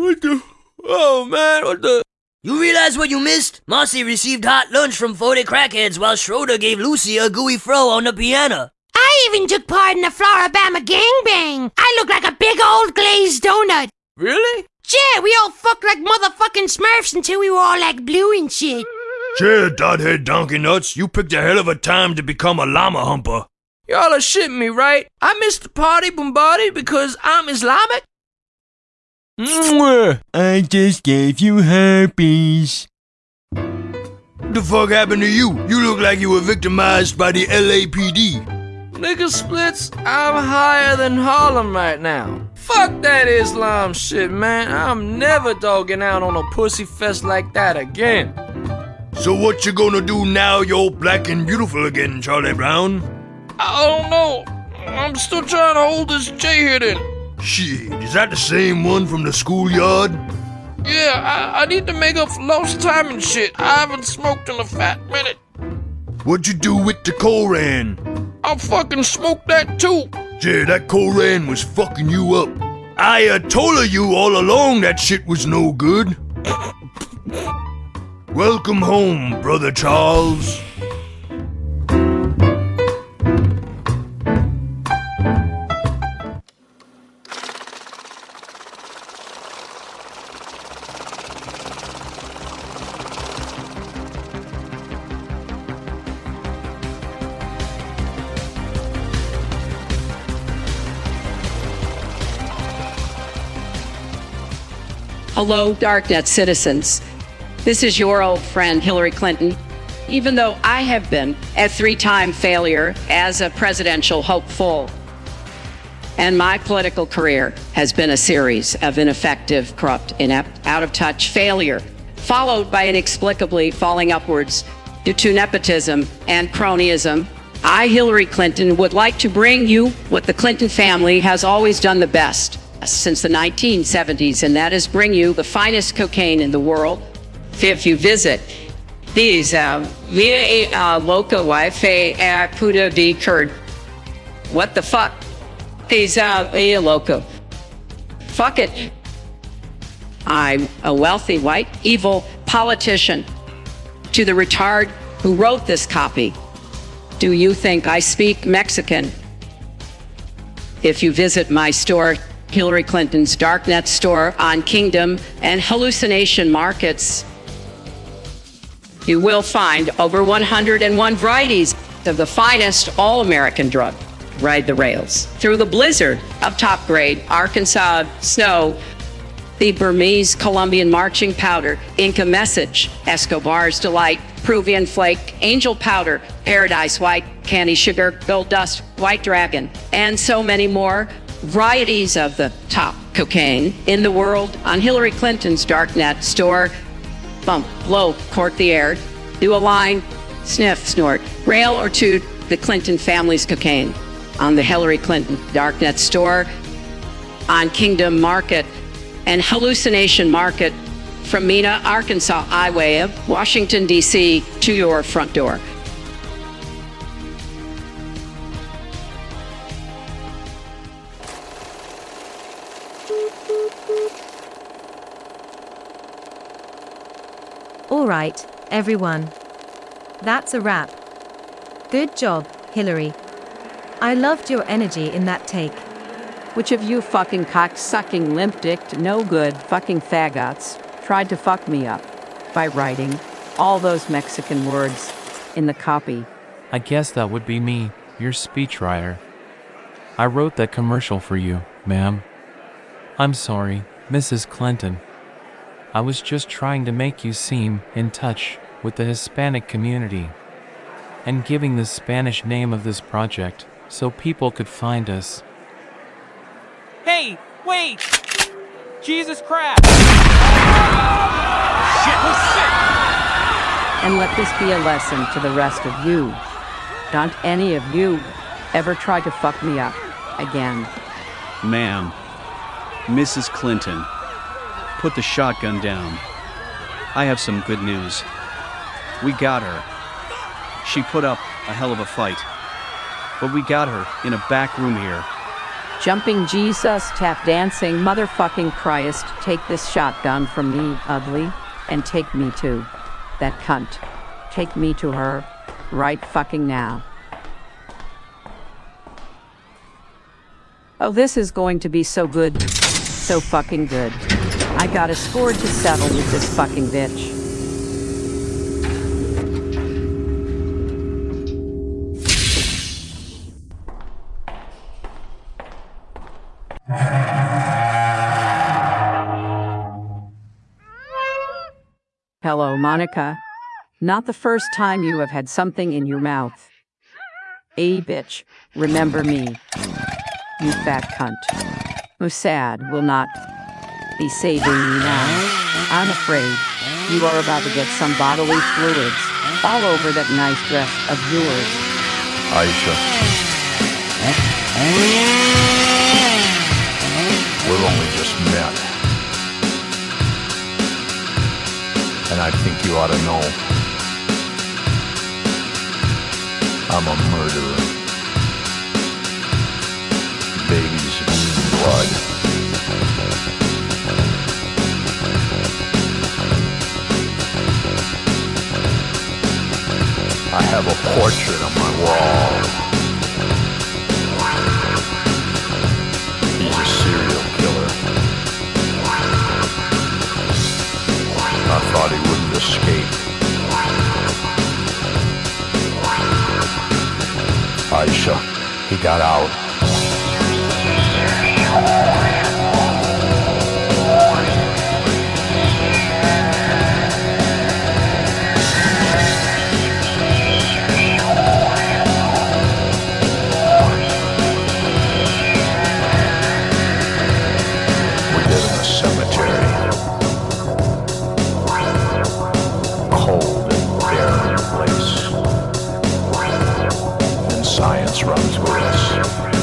what the? Oh man, what the? You realize what you missed? Marcy received hot lunch from forty crackheads while Schroeder gave Lucy a gooey fro on the piano. I even took part in the Floribama gangbang. I look like a big old glazed donut. Really? Yeah, we all fucked like motherfucking Smurfs until we were all like blue and shit. Yeah, dothead donkey nuts, you picked a hell of a time to become a llama humper. Y'all are shitting me, right? I missed the party bombarded because I'm Islamic? Mwah! I just gave you herpes. What the fuck happened to you? You look like you were victimized by the L A P D. Nigga splits, I'm higher than Harlem right now. Fuck that Islam shit, man. I'm never dogging out on a pussy fest like that again. So what you gonna do now you're black and beautiful again, Charlie Brown? I don't know. I'm still trying to hold this J hidden. Shit, is that the same one from the schoolyard? Yeah, I, I need to make up for lost time and shit. I haven't smoked in a fat minute. What'd you do with the Koran? I fucking smoked that too. Yeah, that Koran was fucking you up. I uh, told you all along that shit was no good. Welcome home, Brother Charles. Hello, Darknet citizens. This is your old friend, Hillary Clinton. Even though I have been a three-time failure as a presidential hopeful, and my political career has been a series of ineffective, corrupt, inept, out-of-touch failure, followed by inexplicably falling upwards due to nepotism and cronyism, I, Hillary Clinton, would like to bring you what the Clinton family has always done the best since the nineteen seventies, and that is bring you the finest cocaine in the world. If you visit these uh, via uh, local wifi at Puta de Kurd. What the fuck? These uh, via local. Fuck it. I'm a wealthy, white, evil politician. To the retard who wrote this copy, do you think I speak Mexican? If you visit my store, Hillary Clinton's Darknet store on Kingdom and Hallucination Markets, you will find over one hundred one varieties of the finest all-American drug. Ride the rails through the blizzard of top-grade Arkansas snow, the Burmese Colombian marching powder, Inca Message, Escobar's Delight, Peruvian Flake, Angel Powder, Paradise White, Candy Sugar, Gold Dust, White Dragon, and so many more varieties of the top cocaine in the world on Hillary Clinton's Darknet store. Bump, blow, courtier, do a line, sniff, snort, rail or toot the Clinton family's cocaine on the Hillary Clinton Darknet store, on Kingdom Market and Hallucination Market, from Mena, Arkansas, highway of Washington, D C to your front door. All right, everyone. That's a wrap. Good job, Hillary. I loved your energy in that take. Which of you fucking cock-sucking, limp-dicked, no-good fucking faggots tried to fuck me up by writing all those Mexican words in the copy? I guess that would be me, your speechwriter. I wrote that commercial for you, ma'am. I'm sorry, Missus Clinton. I was just trying to make you seem in touch with the Hispanic community and giving the Spanish name of this project so people could find us. Hey, wait! Jesus Christ! And let this be a lesson to the rest of you. Don't any of you ever try to fuck me up again. Ma'am, Missus Clinton, put the shotgun down. I have some good news. We got her. She put up a hell of a fight, but we got her in a back room here. Jumping Jesus, tap dancing, motherfucking Christ, take this shotgun from me, ugly, and take me to that cunt. Take me to her, right fucking now. Oh, this is going to be so good, so fucking good. I got a score to settle with this fucking bitch. Hello, Monica. Not the first time you have had something in your mouth. Hey, bitch, remember me. You fat cunt. Mossad will not be saving you now. I'm afraid you are about to get some bodily fluids all over that nice dress of yours. Aisha. We're only just met. And I think you ought to know I'm a murderer. Babies need blood. I have a portrait on my wall. He's a serial killer. I thought he wouldn't escape. Aisha, he got out. We live in a cemetery. Runs with us.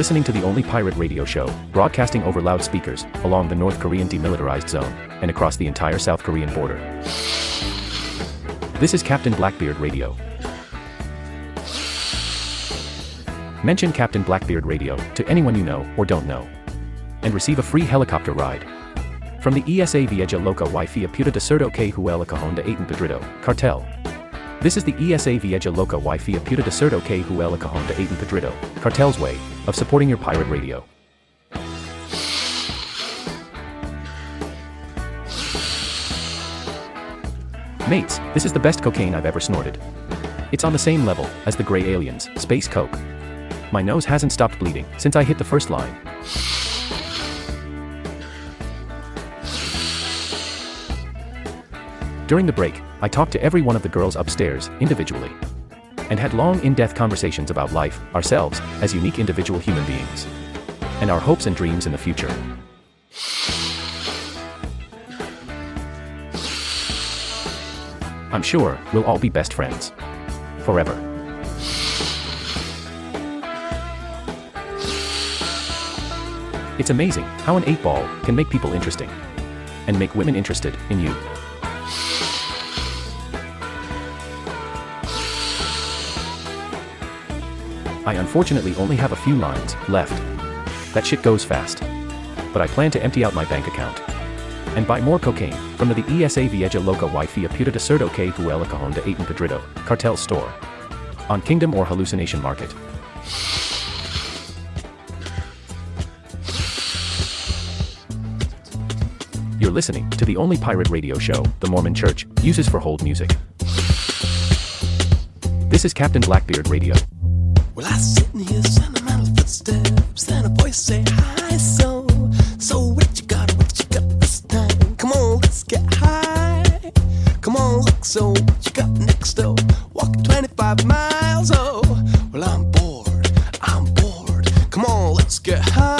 Listening to the only pirate radio show, broadcasting over loudspeakers, along the North Korean demilitarized zone, and across the entire South Korean border. This is Captain Blackbeard Radio. Mention Captain Blackbeard Radio to anyone you know or don't know, and receive a free helicopter ride. From the E S A Vieja Loca y Fiaputa Deserto que Huel Cajón de Aten Pedrito, Cartel. This is the E S A Vieja Loca y Fiaputa Deserto que Huel Cajón de Aten Pedrito, Cartel's way of supporting your pirate radio. Mates, this is the best cocaine I've ever snorted. It's on the same level as the Grey Alien's Space Coke. My nose hasn't stopped bleeding since I hit the first line. During the break, I talked to every one of the girls upstairs, individually, and had long in-depth conversations about life, ourselves, as unique individual human beings, and our hopes and dreams in the future. I'm sure we'll all be best friends. Forever. It's amazing how an eight ball can make people interesting, and make women interested in you. I unfortunately only have a few lines left. That shit goes fast. But I plan to empty out my bank account and buy more cocaine from the E S A Vieja Loca y Fiaputa Deserto que Huel Cajón de Aten Pedrito, Cartel store. On Kingdom or Hallucination Market. You're listening to the only pirate radio show the Mormon Church uses for hold music. This is Captain Blackbeard Radio. Well, I sit in here sentimental for footsteps and a voice say hi. So, so what you got, what you got this time? Come on, let's get high. Come on, look, so what you got next though? Walking twenty-five miles, oh. Well, I'm bored, I'm bored. Come on, let's get high.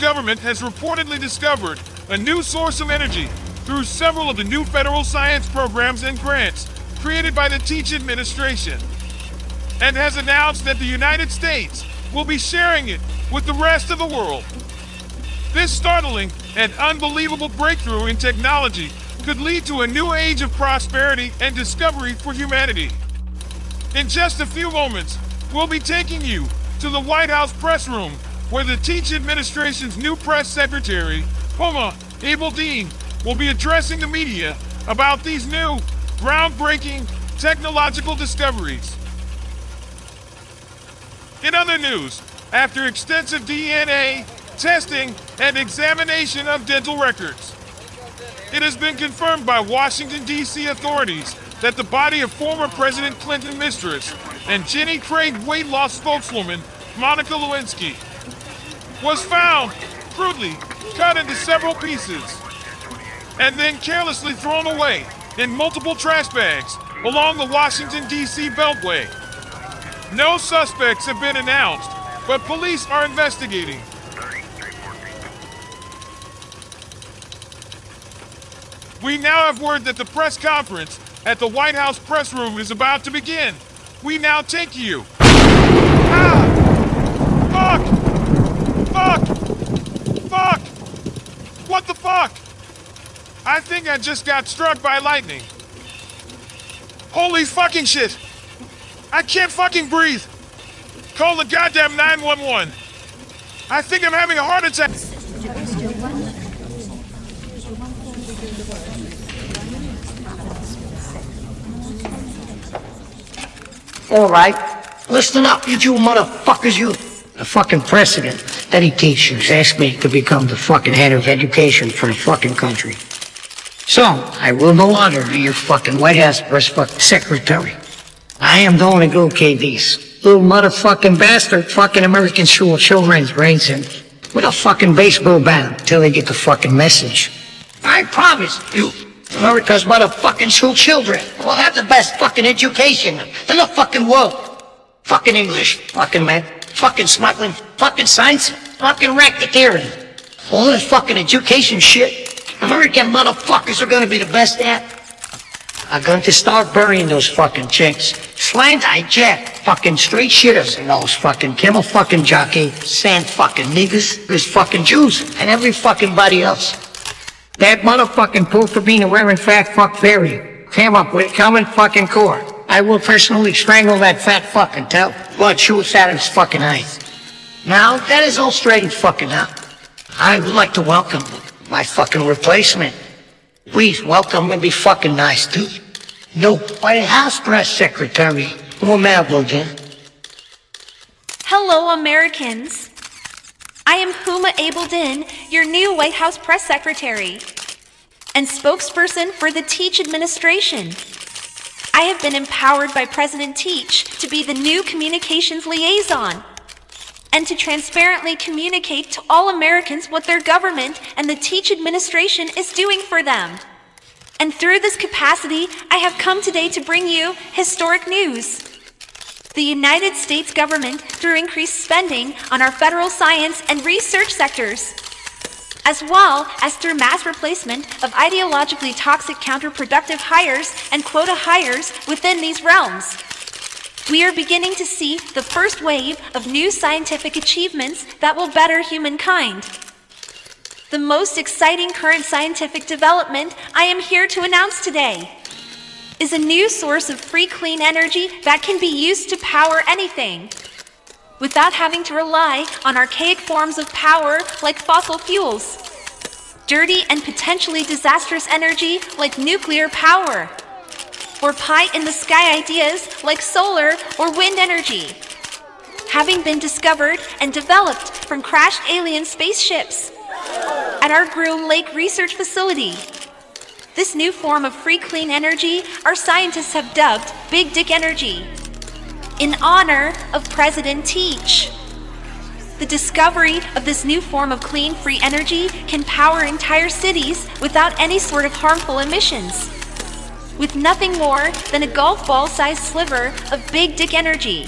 Government has reportedly discovered a new source of energy through several of the new federal science programs and grants created by the Teach administration, and has announced that the United States will be sharing it with the rest of the world. This startling and unbelievable breakthrough in technology could lead to a new age of prosperity and discovery for humanity. In just a few moments, we'll be taking you to the White House press room, where the Teach administration's new press secretary, Huma Abedin, will be addressing the media about these new, groundbreaking technological discoveries. In other news, after extensive D N A testing and examination of dental records, it has been confirmed by Washington, D C authorities that the body of former President Clinton mistress and Jenny Craig weight loss spokeswoman, Monica Lewinsky, was found crudely cut into several pieces and then carelessly thrown away in multiple trash bags along the Washington, D C beltway. No suspects have been announced, but police are investigating. We now have word that the press conference at the White House press room is about to begin. We now take you. Ah! Fuck! Fuck! Fuck! What the fuck? I think I just got struck by lightning. Holy fucking shit! I can't fucking breathe! Call the goddamn nine one one! I think I'm having a heart attack! All right. Listen up, you two motherfuckers, you. The fucking president, Eddie Teach, who's asked me to become the fucking head of education for the fucking country. So, I will no longer be your fucking White House press fucking secretary. I am the only little K Ds. Little motherfucking bastard fucking American school children's brains in with a fucking baseball bat until they get the fucking message. I promise you, America's motherfucking school children will have the best fucking education in the fucking world. Fucking English, fucking man. Fucking smuggling, fucking science, fucking racketeering. All this fucking education shit, American motherfuckers are gonna be the best at. I'm going to start burying those fucking chicks. Slant-eyed jack, fucking straight shitters, and those fucking camel fucking jockey, sand fucking niggas, there's fucking Jews, and every fucking body else. That motherfucking poster being a wearing fat fuck fairy came up with common fucking core. I will personally strangle that fat fuck until blood shoots out of his fucking eyes. Now, that is all straightened fucking out. I would like to welcome my fucking replacement. Please welcome and be fucking nice, dude. No White House press secretary. Hello, Americans. I am Huma Abedin, your new White House press secretary and spokesperson for the Teach administration. I have been empowered by President Teach to be the new communications liaison and to transparently communicate to all Americans what their government and the Teach administration is doing for them. And through this capacity, I have come today to bring you historic news. The United States government, through increased spending on our federal science and research sectors, as well as through mass replacement of ideologically toxic counterproductive hires and quota hires within these realms. We are beginning to see the first wave of new scientific achievements that will better humankind. The most exciting current scientific development I am here to announce today is a new source of free clean energy that can be used to power anything, without having to rely on archaic forms of power like fossil fuels, dirty and potentially disastrous energy like nuclear power, or pie-in-the-sky ideas like solar or wind energy, having been discovered and developed from crashed alien spaceships at our Groom Lake Research Facility. This new form of free clean energy our scientists have dubbed Big Dick Energy, in honor of President Teach. The discovery of this new form of clean, free energy can power entire cities without any sort of harmful emissions, with nothing more than a golf ball-sized sliver of Big Dick Energy.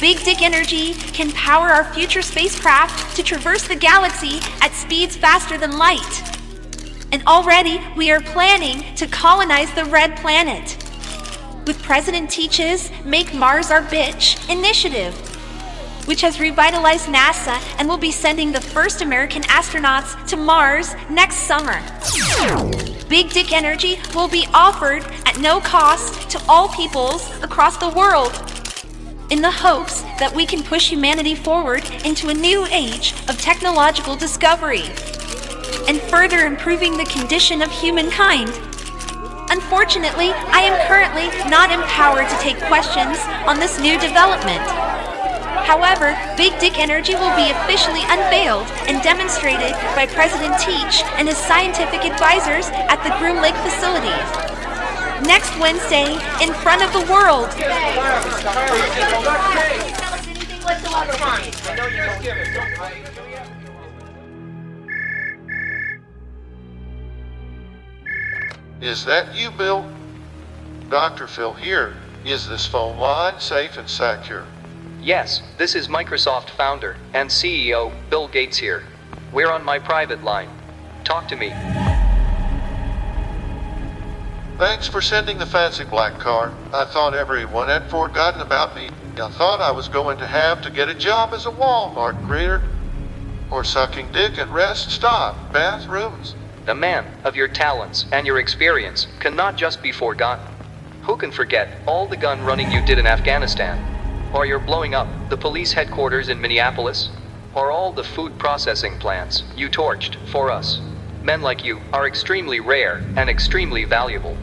Big Dick Energy can power our future spacecraft to traverse the galaxy at speeds faster than light. And already we are planning to colonize the Red Planet with President Teach's Make Mars Our Bitch initiative, which has revitalized NASA and will be sending the first American astronauts to Mars next summer. Big Dick Energy will be offered at no cost to all peoples across the world in the hopes that we can push humanity forward into a new age of technological discovery and further improving the condition of humankind. Unfortunately, I am currently not empowered to take questions on this new development. However, Big Dick Energy will be officially unveiled and demonstrated by President Teach and his scientific advisors at the Groom Lake facility next Wednesday in front of the world. Is that you, Bill? Doctor Phil here. Is this phone line safe and secure? Yes, this is Microsoft founder and C E O, Bill Gates here. We're on my private line. Talk to me. Thanks for sending the fancy black car. I thought everyone had forgotten about me. I thought I was going to have to get a job as a Walmart greeter or sucking dick at rest stop bathrooms. A man of your talents and your experience cannot just be forgotten. Who can forget all the gun running you did in Afghanistan? Or your blowing up the police headquarters in Minneapolis? Or all the food processing plants you torched for us? Men like you are extremely rare and extremely valuable.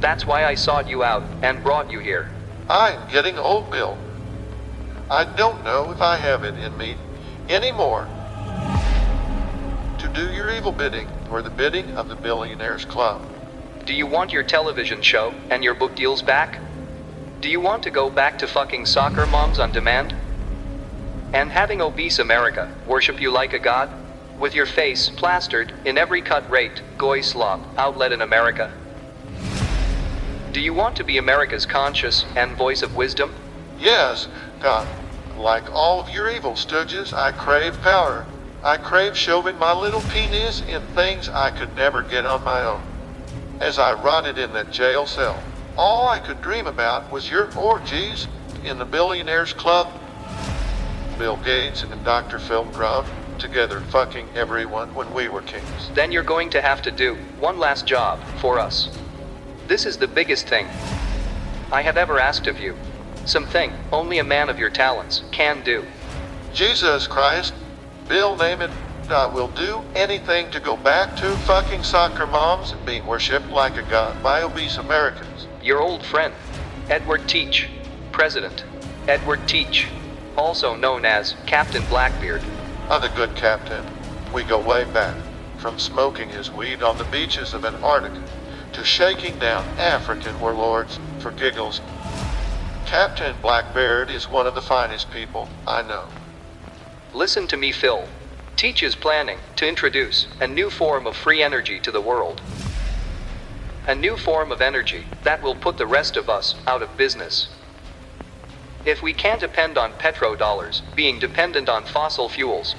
That's why I sought you out and brought you here. I'm getting old, Bill. I don't know if I have it in me anymore to do your evil bidding or the bidding of the Billionaires Club. Do you want your television show and your book deals back? Do you want to go back to fucking soccer moms on demand? And having obese America worship you like a god? With your face plastered in every cut-rate, goy-slob outlet in America? Do you want to be America's conscience and voice of wisdom? Yes, God. Like all of your evil stooges, I crave power. I crave shoving my little penis in things I could never get on my own. As I rotted in that jail cell, all I could dream about was your orgies in the Billionaires Club. Bill Gates and Doctor Phil Grove together fucking everyone when we were kings. Then you're going to have to do one last job for us. This is the biggest thing I have ever asked of you. Something only a man of your talents can do. Jesus Christ, Bill, name it. I will do anything to go back to fucking soccer moms and being worshipped like a god by obese Americans. Your old friend, Edward Teach, President Edward Teach, also known as Captain Blackbeard. Oh, the good captain. We go way back, from smoking his weed on the beaches of Antarctica to shaking down African warlords for giggles. Captain Blackbeard is one of the finest people I know. Listen to me, Phil. Teach is planning to introduce a new form of free energy to the world. A new form of energy that will put the rest of us out of business. If we can't depend on petrodollars, being dependent on fossil fuels,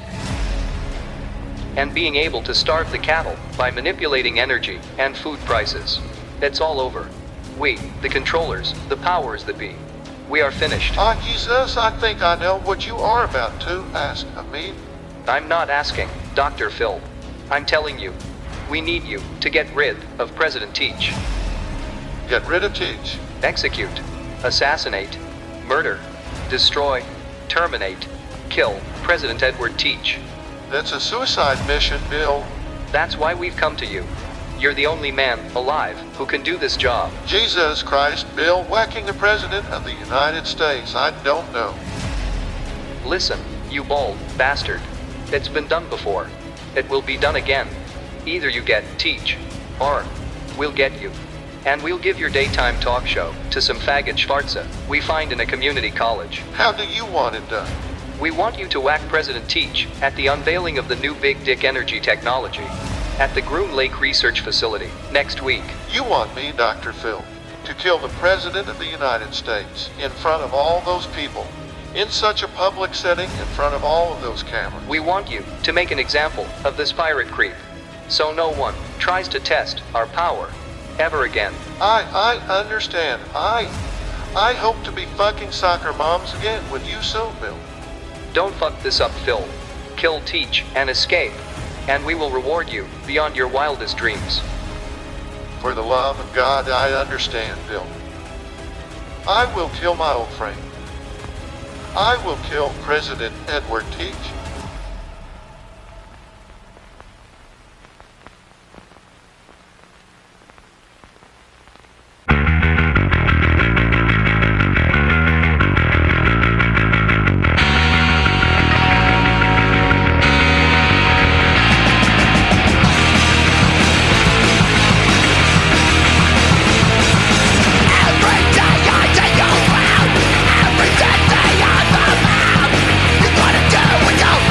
and being able to starve the cattle by manipulating energy and food prices. It's all over. We, the controllers, the powers that be, we are finished. Ah, Jesus, I think I know what you are about to ask of me. I'm not asking, Doctor Phil. I'm telling you, we need you to get rid of President Teach. Get rid of Teach? Execute, assassinate, murder, destroy, terminate, kill President Edward Teach. That's a suicide mission, Bill. That's why we've come to you. You're the only man alive who can do this job. Jesus Christ, Bill, whacking the President of the United States, I don't know. Listen, you bald bastard. It's been done before. It will be done again. Either you get Teach, or we'll get you. And we'll give your daytime talk show to some faggot schwarza we find in a community college. How do you want it done? We want you to whack President Teach at the unveiling of the new big dick energy technology at the Groom Lake Research Facility next week. You want me, Doctor Phil, to kill the President of the United States in front of all those people, in such a public setting, in front of all of those cameras. We want you to make an example of this pirate creep, so no one tries to test our power ever again. I, I understand. I, I hope to be fucking soccer moms again with you soon, Bill. Don't fuck this up, Phil. Kill Teach and escape, and we will reward you beyond your wildest dreams. For the love of God, I understand, Bill. I will kill my old friend. I will kill President Edward Teach. Go!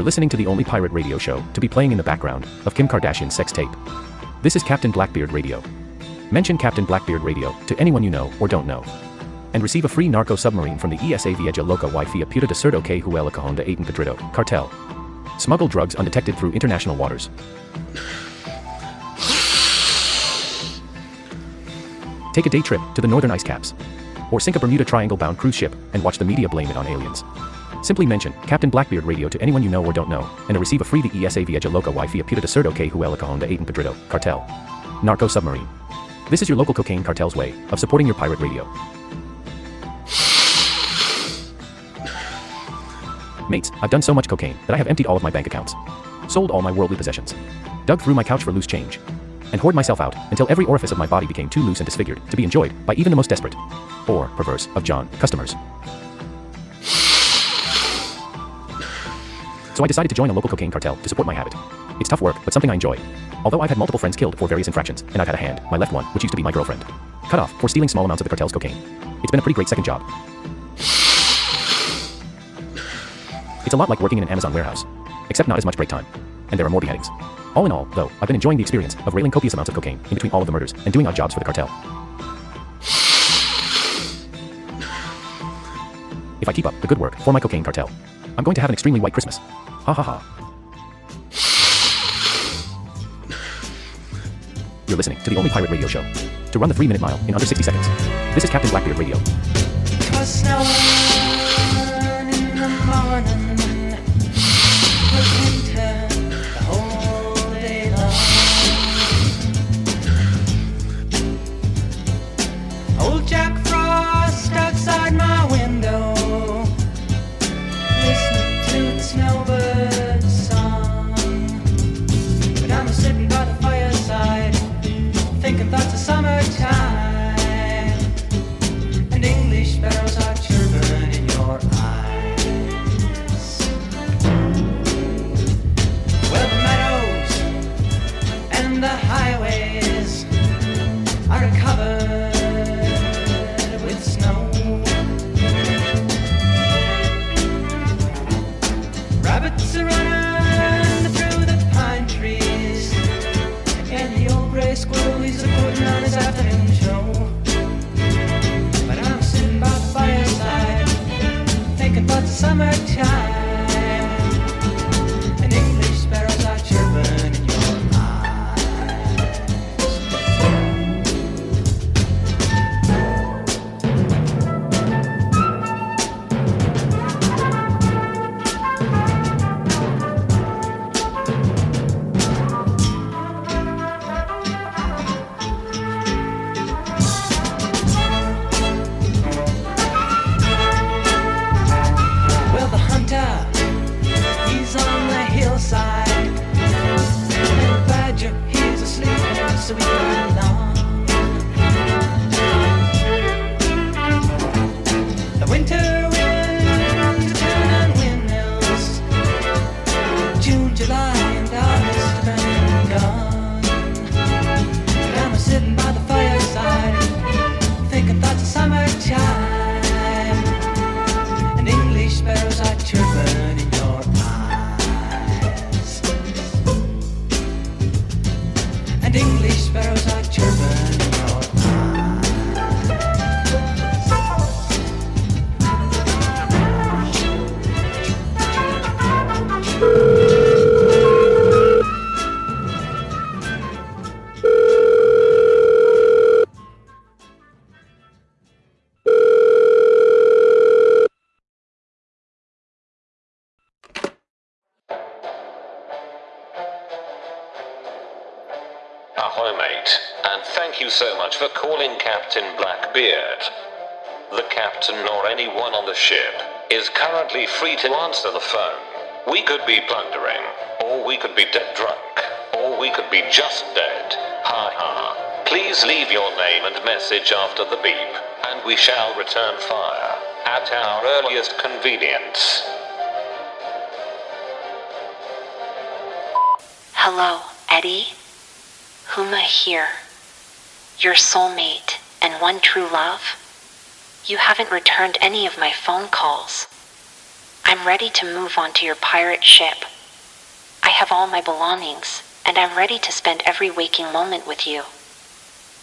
You're listening to the only pirate radio show to be playing in the background of Kim Kardashian's sex tape. This is Captain Blackbeard Radio. Mention Captain Blackbeard Radio to anyone you know or don't know, and receive a free narco submarine from the E S A Vieja Loca y Fia Puta de Cerdo que Huela Cajon de Aiden Pedrito, cartel. Smuggle drugs undetected through international waters. Take a day trip to the northern ice caps, or sink a Bermuda Triangle-bound cruise ship and watch the media blame it on aliens. Simply mention Captain Blackbeard Radio to anyone you know or don't know, and receive a free the E S A Vieja Loca y Fia Puta de Cerdo que Huela Cajon de Aiden Pedrito, cartel. Narco submarine. This is your local cocaine cartel's way of supporting your pirate radio. Mates, I've done so much cocaine that I have emptied all of my bank accounts, sold all my worldly possessions, dug through my couch for loose change, and hoard myself out until every orifice of my body became too loose and disfigured to be enjoyed by even the most desperate or perverse of John customers. So I decided to join a local cocaine cartel to support my habit. It's tough work, but something I enjoy. Although I've had multiple friends killed for various infractions, and I've had a hand, my left one, which used to be my girlfriend, cut off for stealing small amounts of the cartel's cocaine. It's been a pretty great second job. It's a lot like working in an Amazon warehouse, except not as much break time, and there are more beheadings. All in all, though, I've been enjoying the experience of railing copious amounts of cocaine in between all of the murders and doing odd jobs for the cartel. If I keep up the good work for my cocaine cartel, I'm going to have an extremely white Christmas. Ha ha ha. You're listening to the only pirate radio show to run the three-minute mile in under sixty seconds. This is Captain Blackbeard Radio. Cause now I'm in the morning. So much for calling Captain Blackbeard. The captain or anyone on the ship is currently free to answer the phone. We could be plundering, or we could be dead drunk, or we could be just dead. Ha ha. Please leave your name and message after the beep, and we shall return fire at our earliest convenience. Hello, Eddie. Huma here. Your soulmate, and one true love? You haven't returned any of my phone calls. I'm ready to move on to your pirate ship. have all my belongings, and I'm ready to spend every waking moment with you.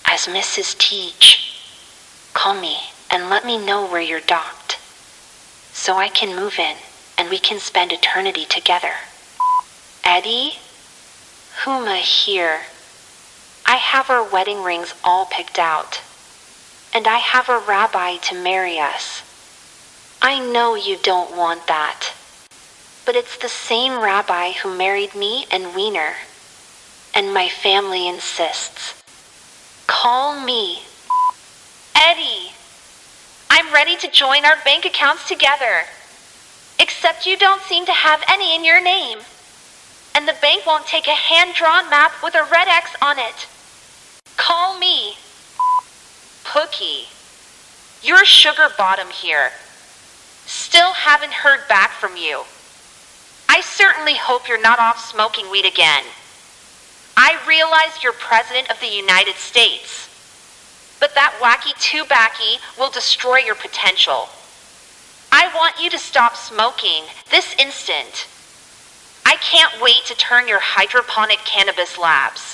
As Missus Teach, call me and let me know where you're docked, so I can move in and we can spend eternity together. Eddie? Huma here. I have our wedding rings all picked out, and I have a rabbi to marry us. I know you don't want that, but it's the same rabbi who married me and Wiener, and my family insists. Call me. Eddie, I'm ready to join our bank accounts together, except you don't seem to have any in your name, and the bank won't take a hand-drawn map with a red X on it. Call me. Pookie, you're Sugar Bottom here. Still haven't heard back from you. I certainly hope you're not off smoking weed again. I realize you're President of the United States, but that wacky two-backy will destroy your potential. I want you to stop smoking this instant. I can't wait to turn your hydroponic cannabis labs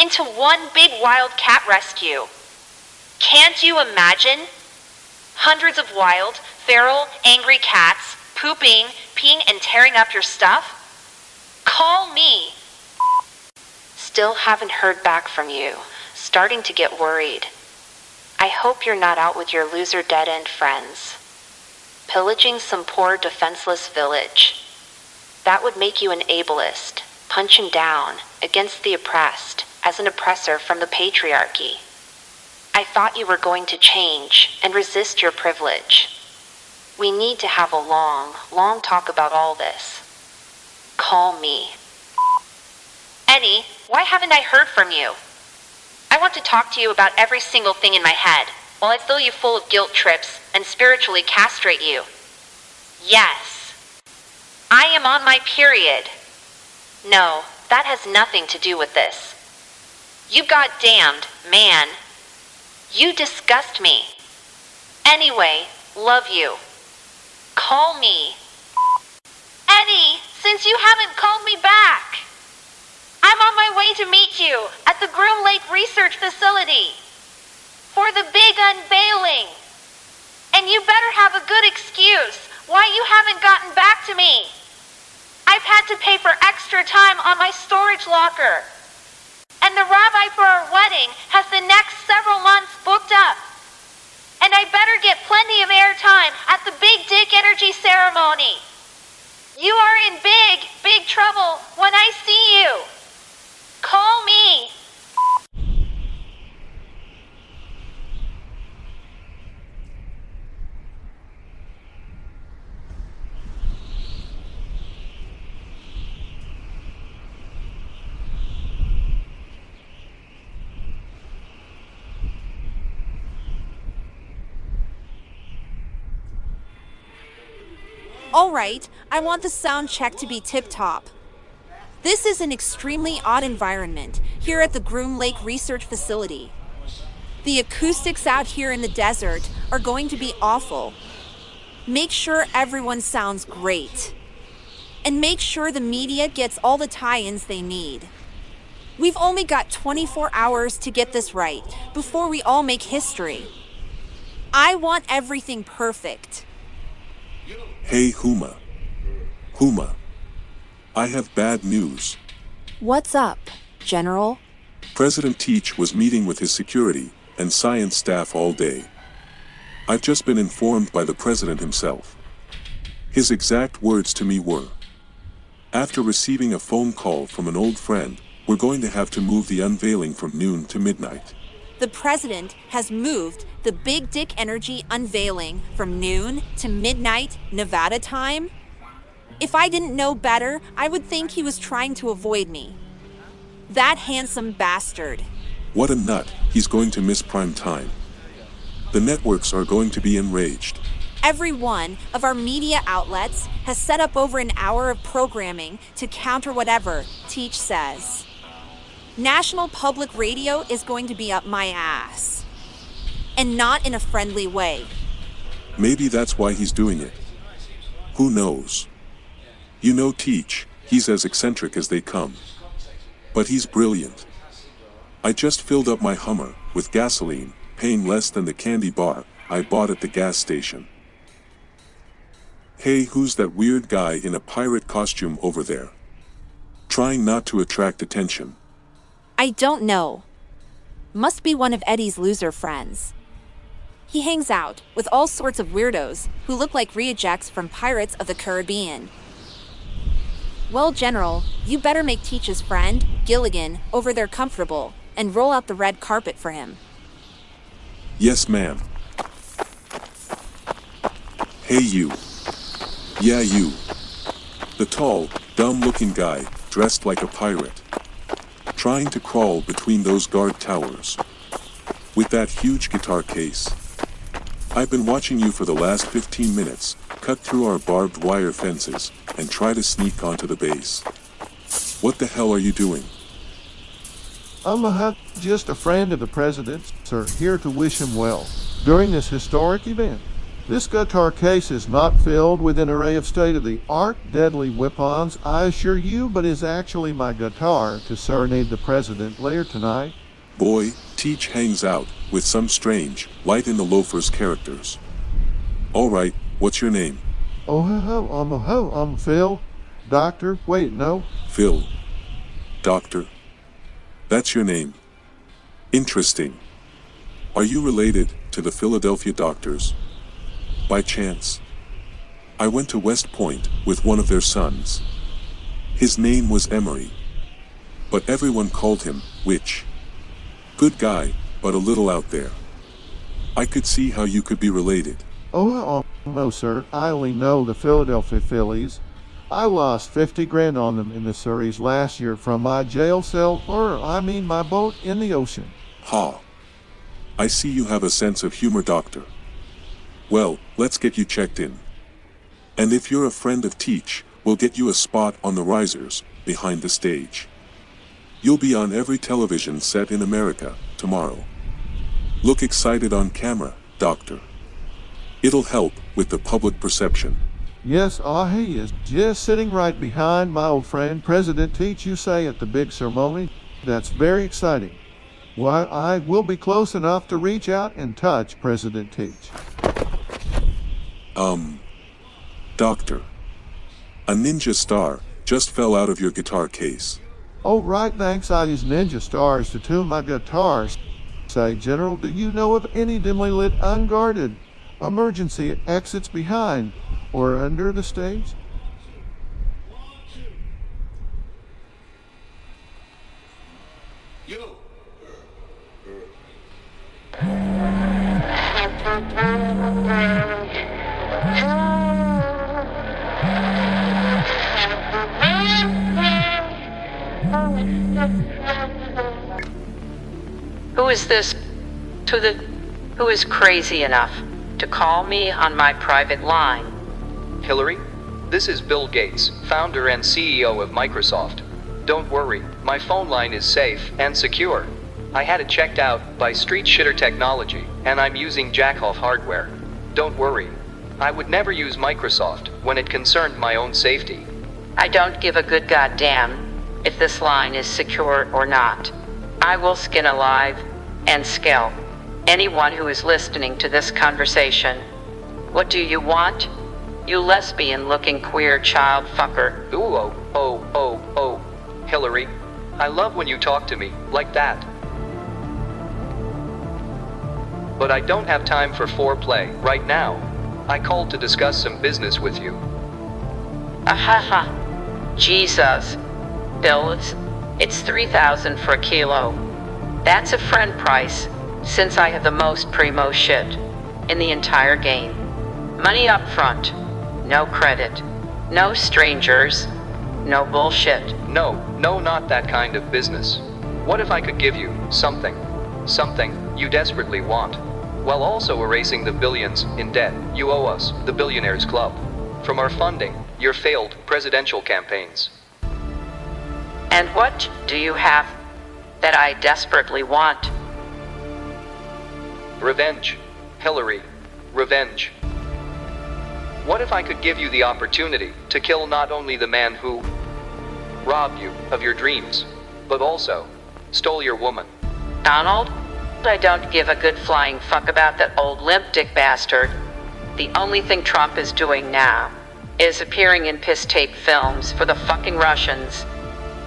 into one big wildcat rescue. Can't you imagine? Hundreds of wild, feral, angry cats pooping, peeing, and tearing up your stuff? Call me. Still haven't heard back from you. Starting to get worried. I hope you're not out with your loser dead-end friends, pillaging some poor defenseless village. That would make you an ableist, punching down against the oppressed as an oppressor from the patriarchy. I thought you were going to change and resist your privilege. We need to have a long, long talk about all this. Call me. Eddie, why haven't I heard from you? I want to talk to you about every single thing in my head, while I fill you full of guilt trips and spiritually castrate you. Yes, I am on my period. No, that has nothing to do with this. You goddamned man. You disgust me. Anyway, love you. Call me. Eddie, since you haven't called me back, I'm on my way to meet you at the Groom Lake Research Facility for the big unveiling. And you better have a good excuse why you haven't gotten back to me. I've had to pay for extra time on my storage locker. And the rabbi for our wedding has the next several months booked up. And I better get plenty of airtime at the Big Dick Energy Ceremony. You are in big, big trouble when I see you. Call me. All right, I want the sound check to be tip-top. This is an extremely odd environment here at the Groom Lake Research Facility. The acoustics out here in the desert are going to be awful. Make sure everyone sounds great. And make sure the media gets all the tie-ins they need. We've only got twenty-four hours to get this right before we all make history. I want everything perfect. Hey, Huma. Huma. I have bad news. What's up, General? President Teach was meeting with his security and science staff all day. I've just been informed by the President himself. His exact words to me were, after receiving a phone call from an old friend, we're going to have to move the unveiling from noon to midnight. The President has moved the Big Dick Energy unveiling from noon to midnight Nevada time? If I didn't know better, I would think he was trying to avoid me. That handsome bastard. What a nut. He's going to miss prime time. The networks are going to be enraged. Every one of our media outlets has set up over an hour of programming to counter whatever Teach says. National Public Radio is going to be up my ass. And not in a friendly way. Maybe that's why he's doing it. Who knows? You know, Teach, He's as eccentric as they come. But he's brilliant. I just filled up my Hummer with gasoline, paying less than the candy bar I bought at the gas station. Hey, who's that weird guy in a pirate costume over there? Trying not to attract attention. I don't know. Must be one of Eddie's loser friends. He hangs out with all sorts of weirdos who look like rejects from Pirates of the Caribbean. Well, General, you better make Teach's friend, Gilligan, over there comfortable and roll out the red carpet for him. Yes, ma'am. Hey, you. Yeah, you. The tall, dumb-looking guy, dressed like a pirate. Trying to crawl between those guard towers. With that huge guitar case. I've been watching you for the last fifteen minutes, cut through our barbed wire fences, and try to sneak onto the base. What the hell are you doing? I'm a, just a friend of the President's, sir, here to wish him well during this historic event. This guitar case is not filled with an array of state-of-the-art deadly weapons, I assure you, but is actually my guitar to serenade the President later tonight. Boy, Teach hangs out with some strange, light-in-the-loafers characters. All right, what's your name? Oh, ho, I'm a ho, I'm Phil. Doctor, wait, no. Phil. Doctor. That's your name. Interesting. Are you related to the Philadelphia doctors? By chance. I went to West Point with one of their sons. His name was Emery. But everyone called him Witch. Good guy, but a little out there. I could see how you could be related. Oh, no, sir. I only know the Philadelphia Phillies. I lost fifty grand on them in the series last year from my jail cell, or I mean my boat in the ocean. Ha. I see you have a sense of humor, Doctor. Well, let's get you checked in. And if you're a friend of Teach, we'll get you a spot on the risers, behind the stage. You'll be on every television set in America, tomorrow. Look excited on camera, Doctor. It'll help with the public perception. Yes, ah, he is just sitting right behind my old friend President Teach, you say, at the big ceremony. That's very exciting. Why, I will be close enough to reach out and touch President Teach. Um, Doctor, a ninja star just fell out of your guitar case. Oh, right, thanks. I use ninja stars to tune my guitars. Say, General, do you know of any dimly lit, unguarded emergency exits behind or under the stage? Who is this to the who is crazy enough to call me on my private line? Hillary, this is Bill Gates, founder and C E O of Microsoft. Don't worry, my phone line is safe and secure. I had it checked out by Street Shitter Technology, and I'm using Jackhoff hardware. Don't worry, I would never use Microsoft when it concerned my own safety. I don't give a good goddamn if this line is secure or not. I will skin alive and scalp anyone who is listening to this conversation. What do you want? You lesbian-looking queer child fucker. Ooh, oh, oh, oh, oh. Hillary, I love when you talk to me like that. But I don't have time for foreplay right now. I called to discuss some business with you. Ahaha. Jesus. Bill, it's, it's three thousand for a kilo. That's a friend price, since I have the most primo shit in the entire game. Money up front, no credit, no strangers, no bullshit. No, no, not that kind of business. What if I could give you something, something you desperately want, while also erasing the billions in debt you owe us, the Billionaires Club, from our funding your failed presidential campaigns? And what do you have that I desperately want? Revenge, Hillary, revenge. What if I could give you the opportunity to kill not only the man who robbed you of your dreams, but also stole your woman. Donald? I don't give a good flying fuck about that old limp dick bastard. The only thing Trump is doing now is appearing in piss tape films for the fucking Russians.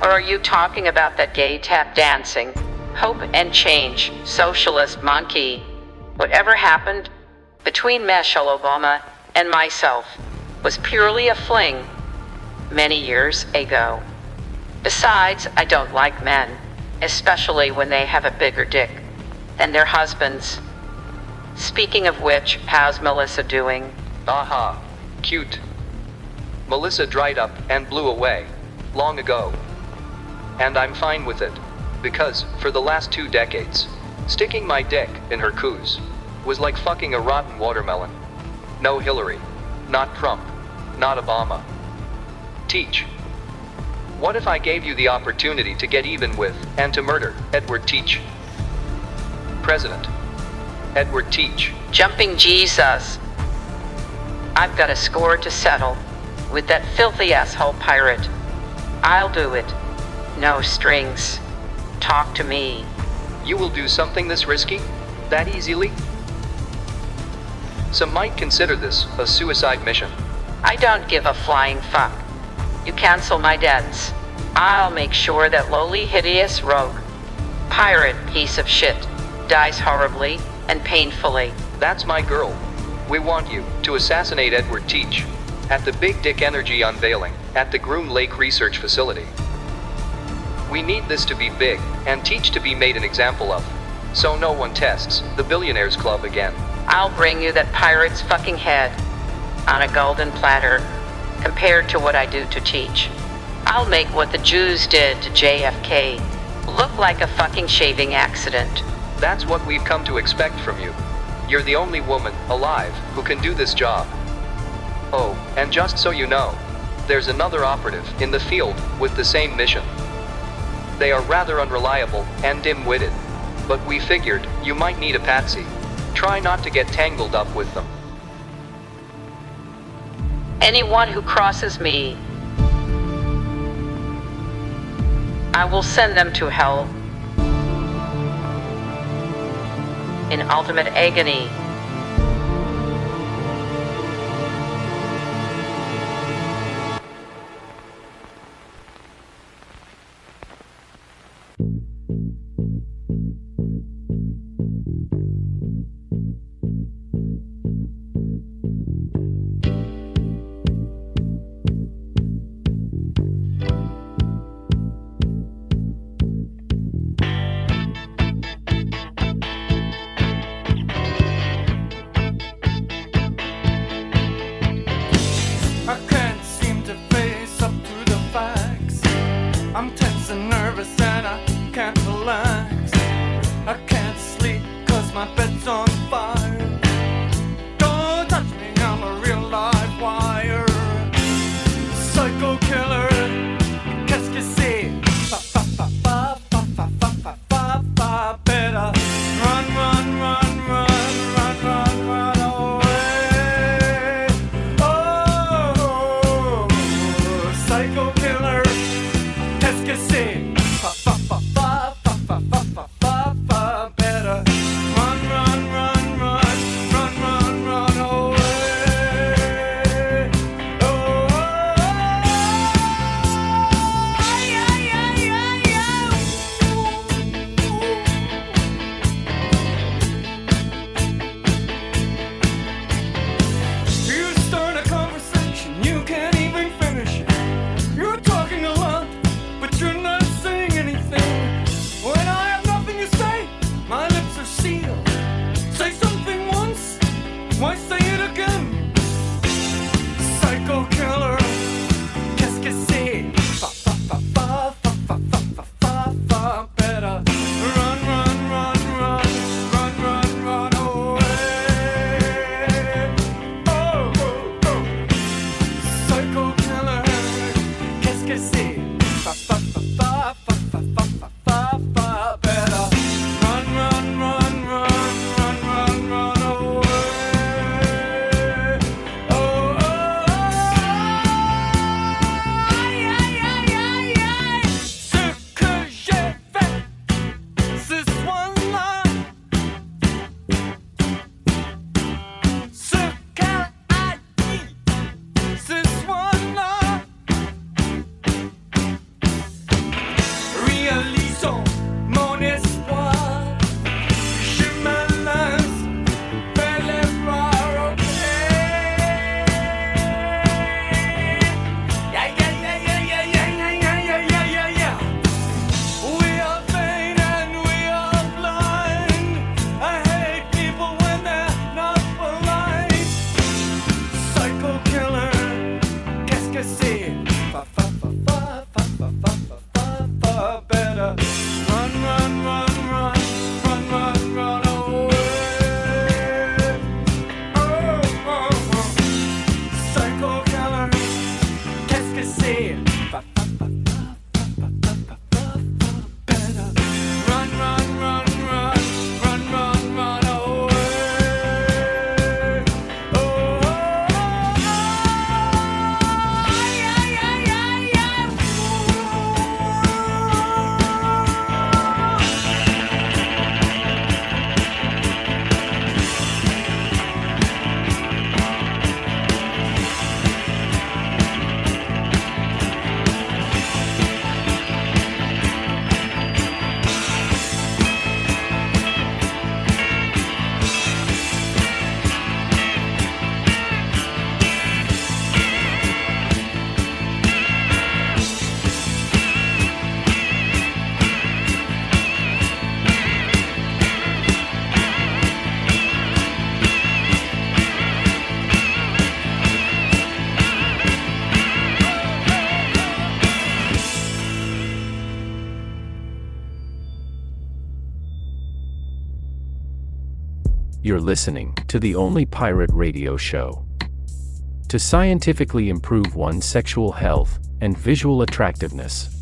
Or are you talking about that gay tap dancing, hope and change, socialist monkey? Whatever happened between Michelle Obama and myself was purely a fling many years ago. Besides, I don't like men, especially when they have a bigger dick than their husbands. Speaking of which, how's Melissa doing? Aha, cute. Melissa dried up and blew away long ago. And I'm fine with it, because for the last two decades, sticking my dick in her coos was like fucking a rotten watermelon. No Hillary, not Trump, not Obama. Teach. What if I gave you the opportunity to get even with and to murder Edward Teach? President Edward Teach. Jumping Jesus. I've got a score to settle with that filthy asshole pirate. I'll do it. No strings. Talk to me. You will do something this risky? That easily? Some might consider this a suicide mission. I don't give a flying fuck. You cancel my debts. I'll make sure that lowly, hideous rogue, pirate piece of shit, dies horribly and painfully. That's my girl. We want you to assassinate Edward Teach at the Big Dick Energy unveiling at the Groom Lake Research Facility. We need this to be big, and Teach to be made an example of, so no one tests the Billionaires Club again. I'll bring you that pirate's fucking head on a golden platter, compared to what I do to Teach. I'll make what the Jews did to J F K look like a fucking shaving accident. That's what we've come to expect from you. You're the only woman alive who can do this job. Oh, and just so you know, there's another operative in the field with the same mission. They are rather unreliable and dim-witted, but we figured you might need a patsy. Try not to get tangled up with them. Anyone who crosses me, I will send them to hell in ultimate agony. Run, run, run. You're listening to the only pirate radio show to scientifically improve one's sexual health and visual attractiveness,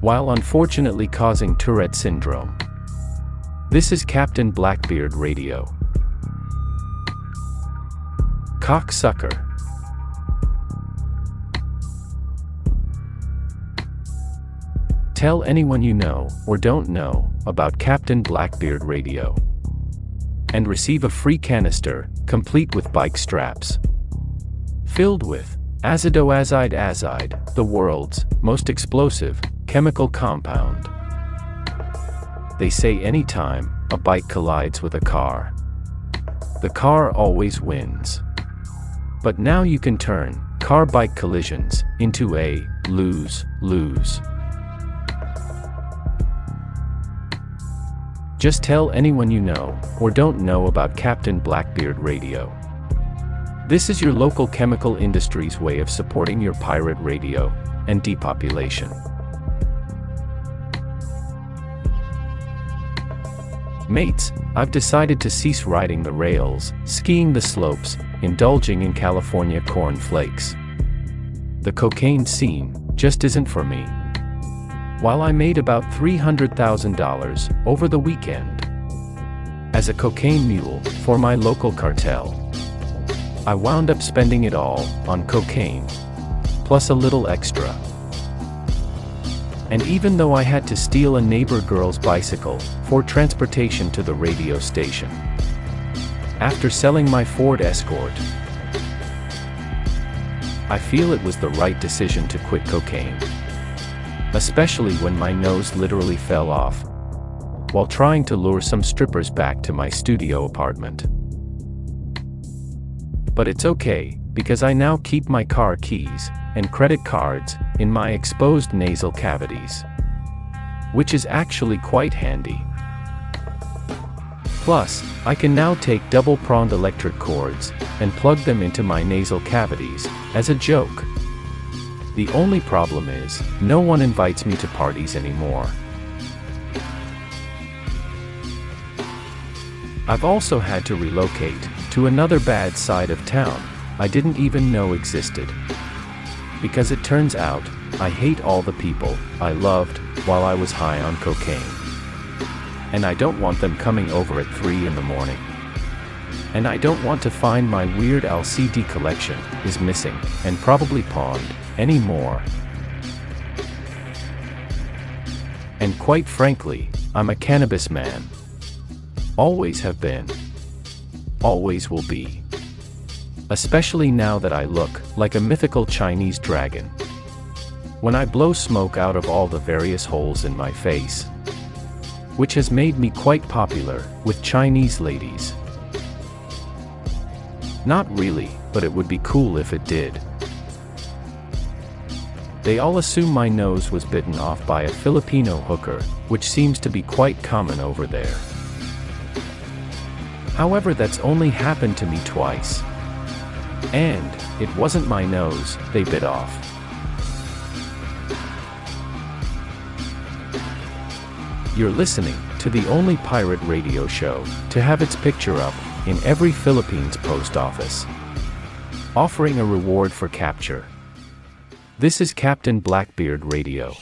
while unfortunately causing Tourette syndrome. This is Captain Blackbeard Radio. Cocksucker. Tell anyone you know or don't know about Captain Blackbeard Radio and receive a free canister, complete with bike straps, filled with azidoazide azide, the world's most explosive chemical compound. They say anytime a bike collides with a car, the car always wins. But now you can turn car-bike collisions into a lose-lose. Just tell anyone you know or don't know about Captain Blackbeard Radio. This is your local chemical industry's way of supporting your pirate radio and depopulation. Mates, I've decided to cease riding the rails, skiing the slopes, indulging in California corn flakes. The cocaine scene just isn't for me. While I made about three hundred thousand dollars over the weekend as a cocaine mule for my local cartel, I wound up spending it all on cocaine, plus a little extra. And even though I had to steal a neighbor girl's bicycle for transportation to the radio station, after selling my Ford Escort, I feel it was the right decision to quit cocaine, especially when my nose literally fell off while trying to lure some strippers back to my studio apartment. But it's okay, because I now keep my car keys and credit cards in my exposed nasal cavities, which is actually quite handy. Plus, I can now take double-pronged electric cords and plug them into my nasal cavities as a joke. The only problem is, no one invites me to parties anymore. I've also had to relocate to another bad side of town I didn't even know existed, because it turns out, I hate all the people I loved while I was high on cocaine, and I don't want them coming over at three in the morning, and I don't want to find my weird L C D collection is missing and probably pawned anymore. And quite frankly, I'm a cannabis man. Always have been. Always will be. Especially now that I look like a mythical Chinese dragon when I blow smoke out of all the various holes in my face, which has made me quite popular with Chinese ladies. Not really, but it would be cool if it did. They all assume my nose was bitten off by a Filipino hooker, which seems to be quite common over there. However, that's only happened to me twice. And it wasn't my nose they bit off. You're listening to the only pirate radio show to have its picture up in every Philippines post office, offering a reward for capture. This is Captain Blackbeard Radio.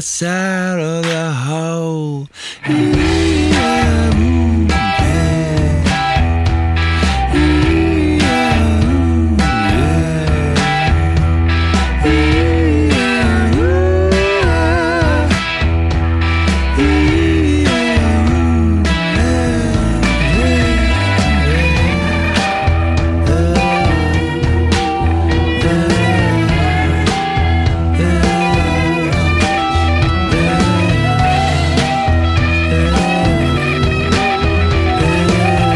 outside of the hole. Yeah, ooh, yeah. Ooh, yeah, ooh, yeah. Ooh, yeah, ooh, yeah. Ooh, yeah, ooh, yeah. Oh,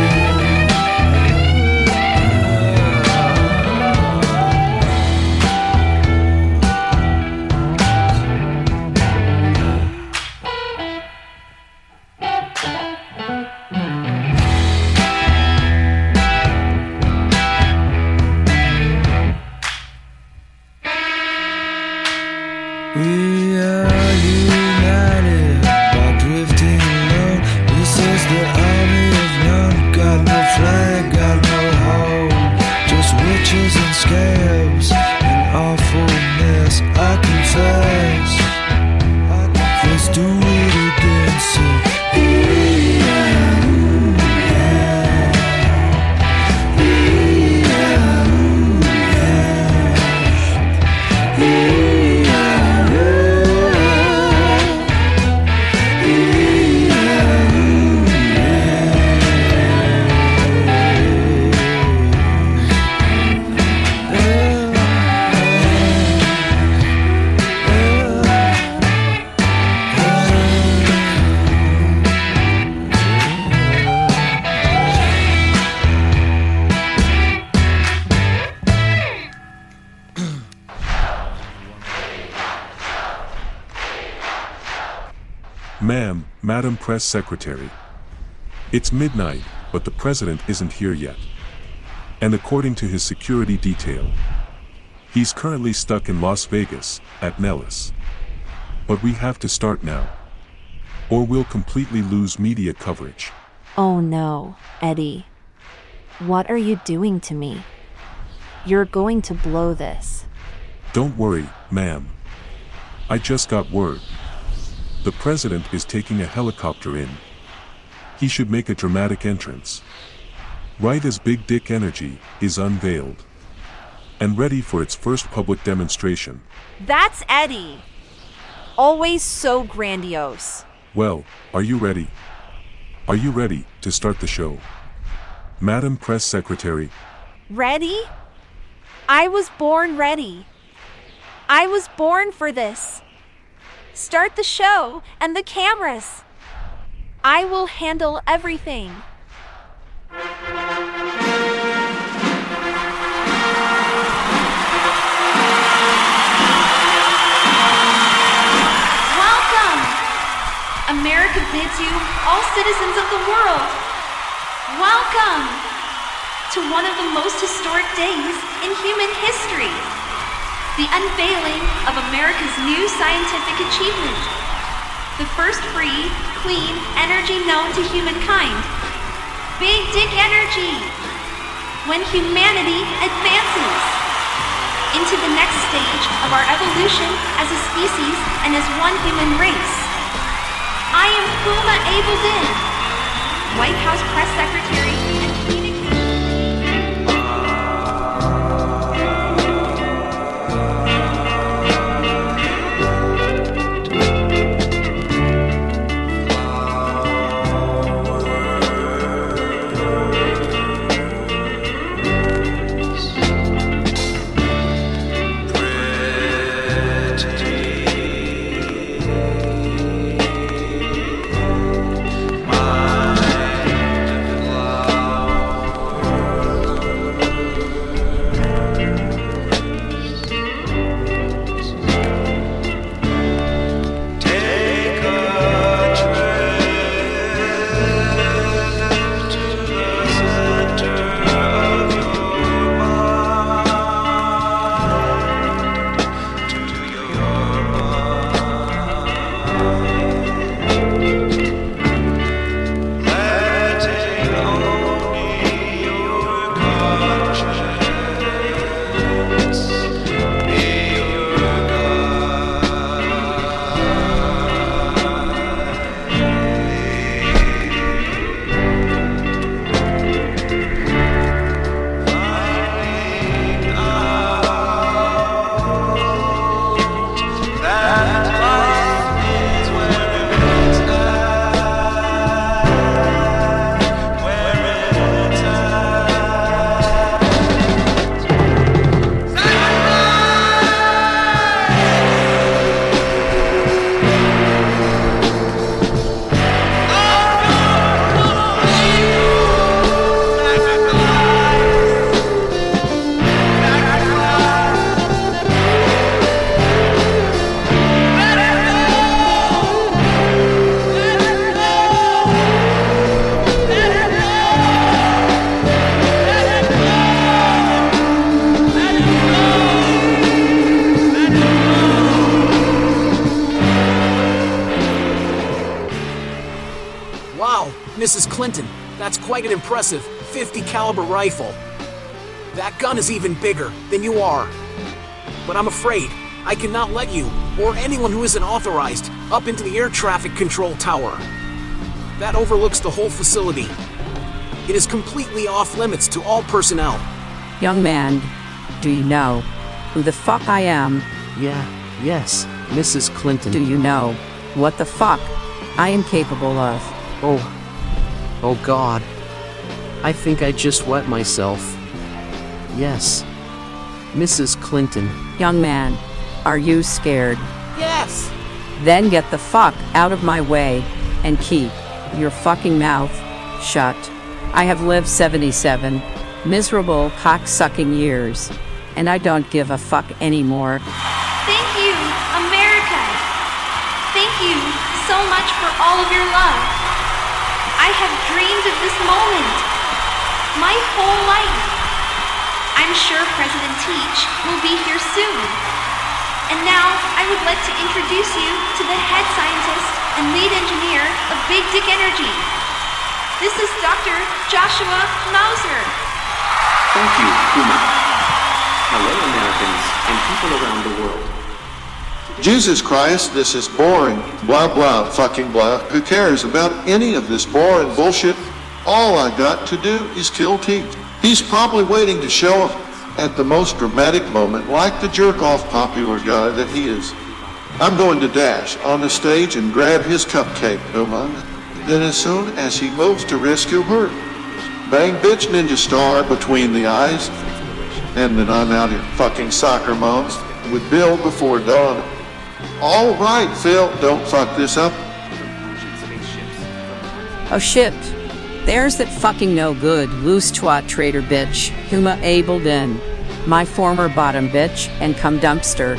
oh. We are united by drifting alone. This is the army of none. Got no flag, got no home. Just witches and scabs and awfulness. I confess. Let's do it again. So, ma'am, Madam Press Secretary, it's midnight, but the president isn't here yet. And according to his security detail, he's currently stuck in Las Vegas, at Nellis. But we have to start now, or we'll completely lose media coverage. Oh no, Eddie. What are you doing to me? You're going to blow this. Don't worry, ma'am. I just got word. The president is taking a helicopter in. He should make a dramatic entrance right as Big Dick Energy is unveiled and ready for its first public demonstration. That's Eddie. Always so grandiose. Well, are you ready? Are you ready to start the show, Madam Press Secretary? Ready? I was born ready. I was born for this. Start the show and the cameras. I will handle everything. Welcome! America bids you, all citizens of the world, welcome to one of the most historic days in human history. The unveiling of America's new scientific achievement, the first free, clean energy known to humankind, Big Dick Energy, when humanity advances into the next stage of our evolution as a species and as one human race. I am Huma Abedin, White House Press Secretary and Communications. Wow. Missus Clinton. That's quite an impressive fifty caliber rifle. That gun is even bigger than you are. But I'm afraid I cannot let you, or anyone who isn't authorized, up into the air traffic control tower. That overlooks the whole facility. It is completely off limits to all personnel. Young man, do you know who the fuck I am? Yeah, yes, Missus Clinton. Do you know what the fuck I am capable of? Oh, oh God. I think I just wet myself. Yes, Missus Clinton. Young man, are you scared? Yes! Then get the fuck out of my way and keep your fucking mouth shut. I have lived seventy-seven miserable cock-sucking years, and I don't give a fuck anymore. Thank you, America. Thank you so much for all of your love. I have dreamed of this moment my whole life. I'm sure President Teach will be here soon. And now I would like to introduce you to the head scientist and lead engineer of Big Dick Energy. This is Doctor Joshua Mauser. Thank you, Uma. Hello, Americans and people around the world. Jesus Christ, this is boring. Blah, blah, fucking blah. Who cares about any of this boring bullshit? All I got to do is kill Teach. He's probably waiting to show up at the most dramatic moment, like the jerk-off popular guy that he is. I'm going to dash on the stage and grab his cupcake, Uma. Then as soon as he moves to rescue her, bang bitch ninja star between the eyes, and then I'm out here fucking soccer moms with Bill before dawn. All right, Phil, don't fuck this up. Oh shit. There's that fucking no good loose twat traitor bitch, Huma Abedin, my former bottom bitch and cum dumpster.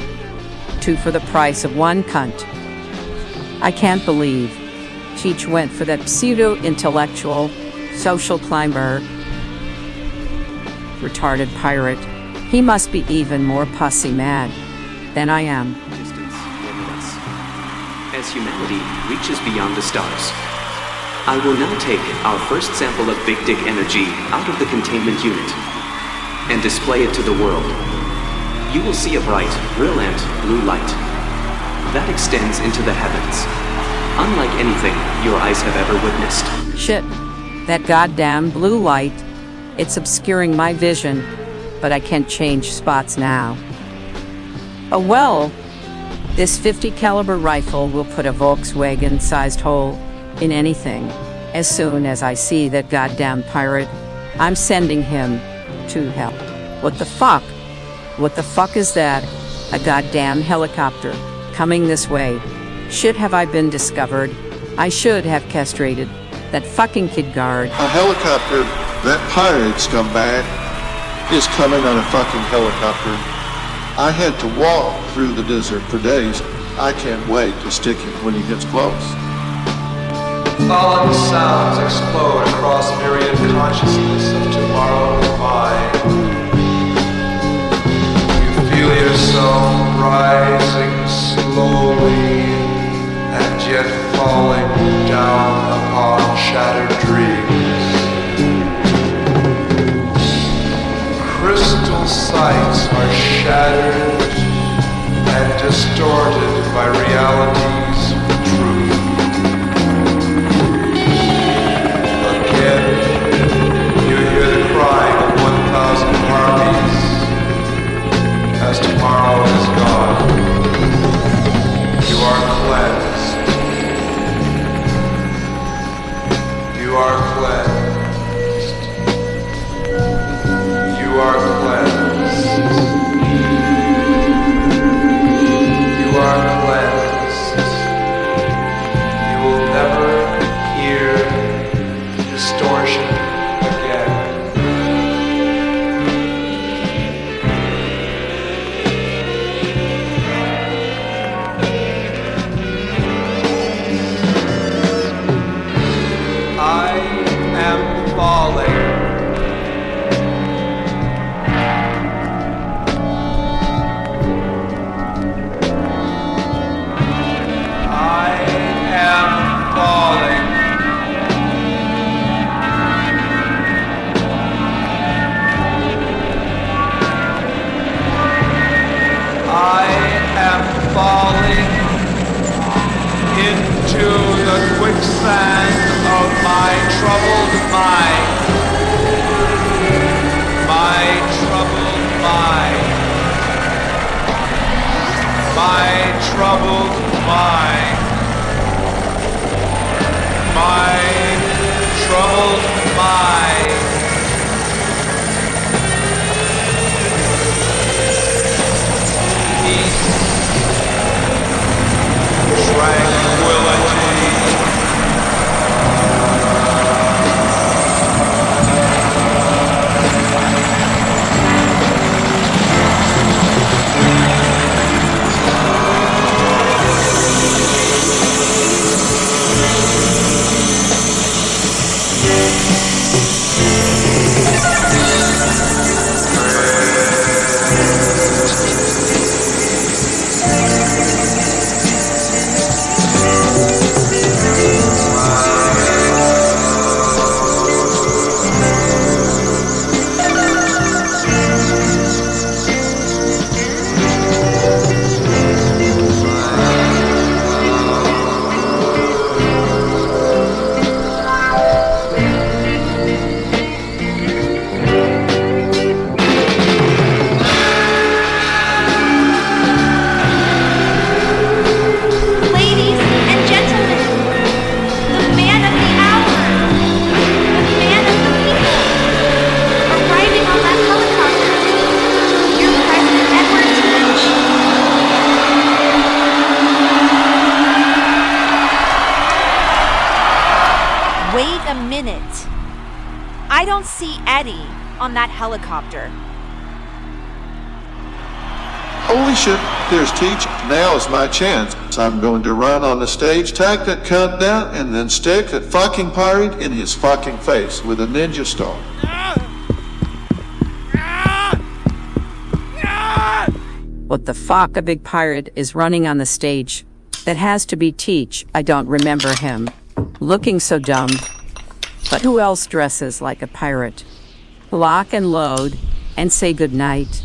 Two for the price of one cunt. I can't believe Teach went for that pseudo-intellectual, social climber, retarded pirate. He must be even more pussy mad than I am. As humanity reaches beyond the stars, I will now take our first sample of Big Dick Energy out of the containment unit and display it to the world. You will see a bright, brilliant blue light that extends into the heavens, unlike anything your eyes have ever witnessed. Shit, that goddamn blue light, it's obscuring my vision, but I can't change spots now. Oh well, this fifty caliber rifle will put a Volkswagen-sized hole in anything. As soon as I see that goddamn pirate, I'm sending him to hell. What the fuck? What the fuck is that? A goddamn helicopter coming this way. Shit, have I been discovered? I should have castrated that fucking kid guard. A helicopter? That pirate scumbag is coming on a fucking helicopter. I had to walk through the desert for days. I can't wait to stick it when he gets close. Solemn sounds explode across myriad consciousness of tomorrow's mind. You feel yourself rising slowly and yet falling down upon shattered dreams. Crystal sights are shattered and distorted by realities of truth. As tomorrow is gone, you are cleansed. You are cleansed. You are cleansed. You are cleansed. quicksand of my troubled mind. My troubled mind. My troubled mind. My troubled mind. Peace. Tranquility. On that helicopter. Holy shit, there's Teach. Now is my chance. So I'm going to run on the stage, tag that cunt down, and then stick that fucking pirate in his fucking face with a ninja star. What the fuck? A big pirate is running on the stage. That has to be Teach. I don't remember him looking so dumb. But who else dresses like a pirate? Lock and load and say goodnight.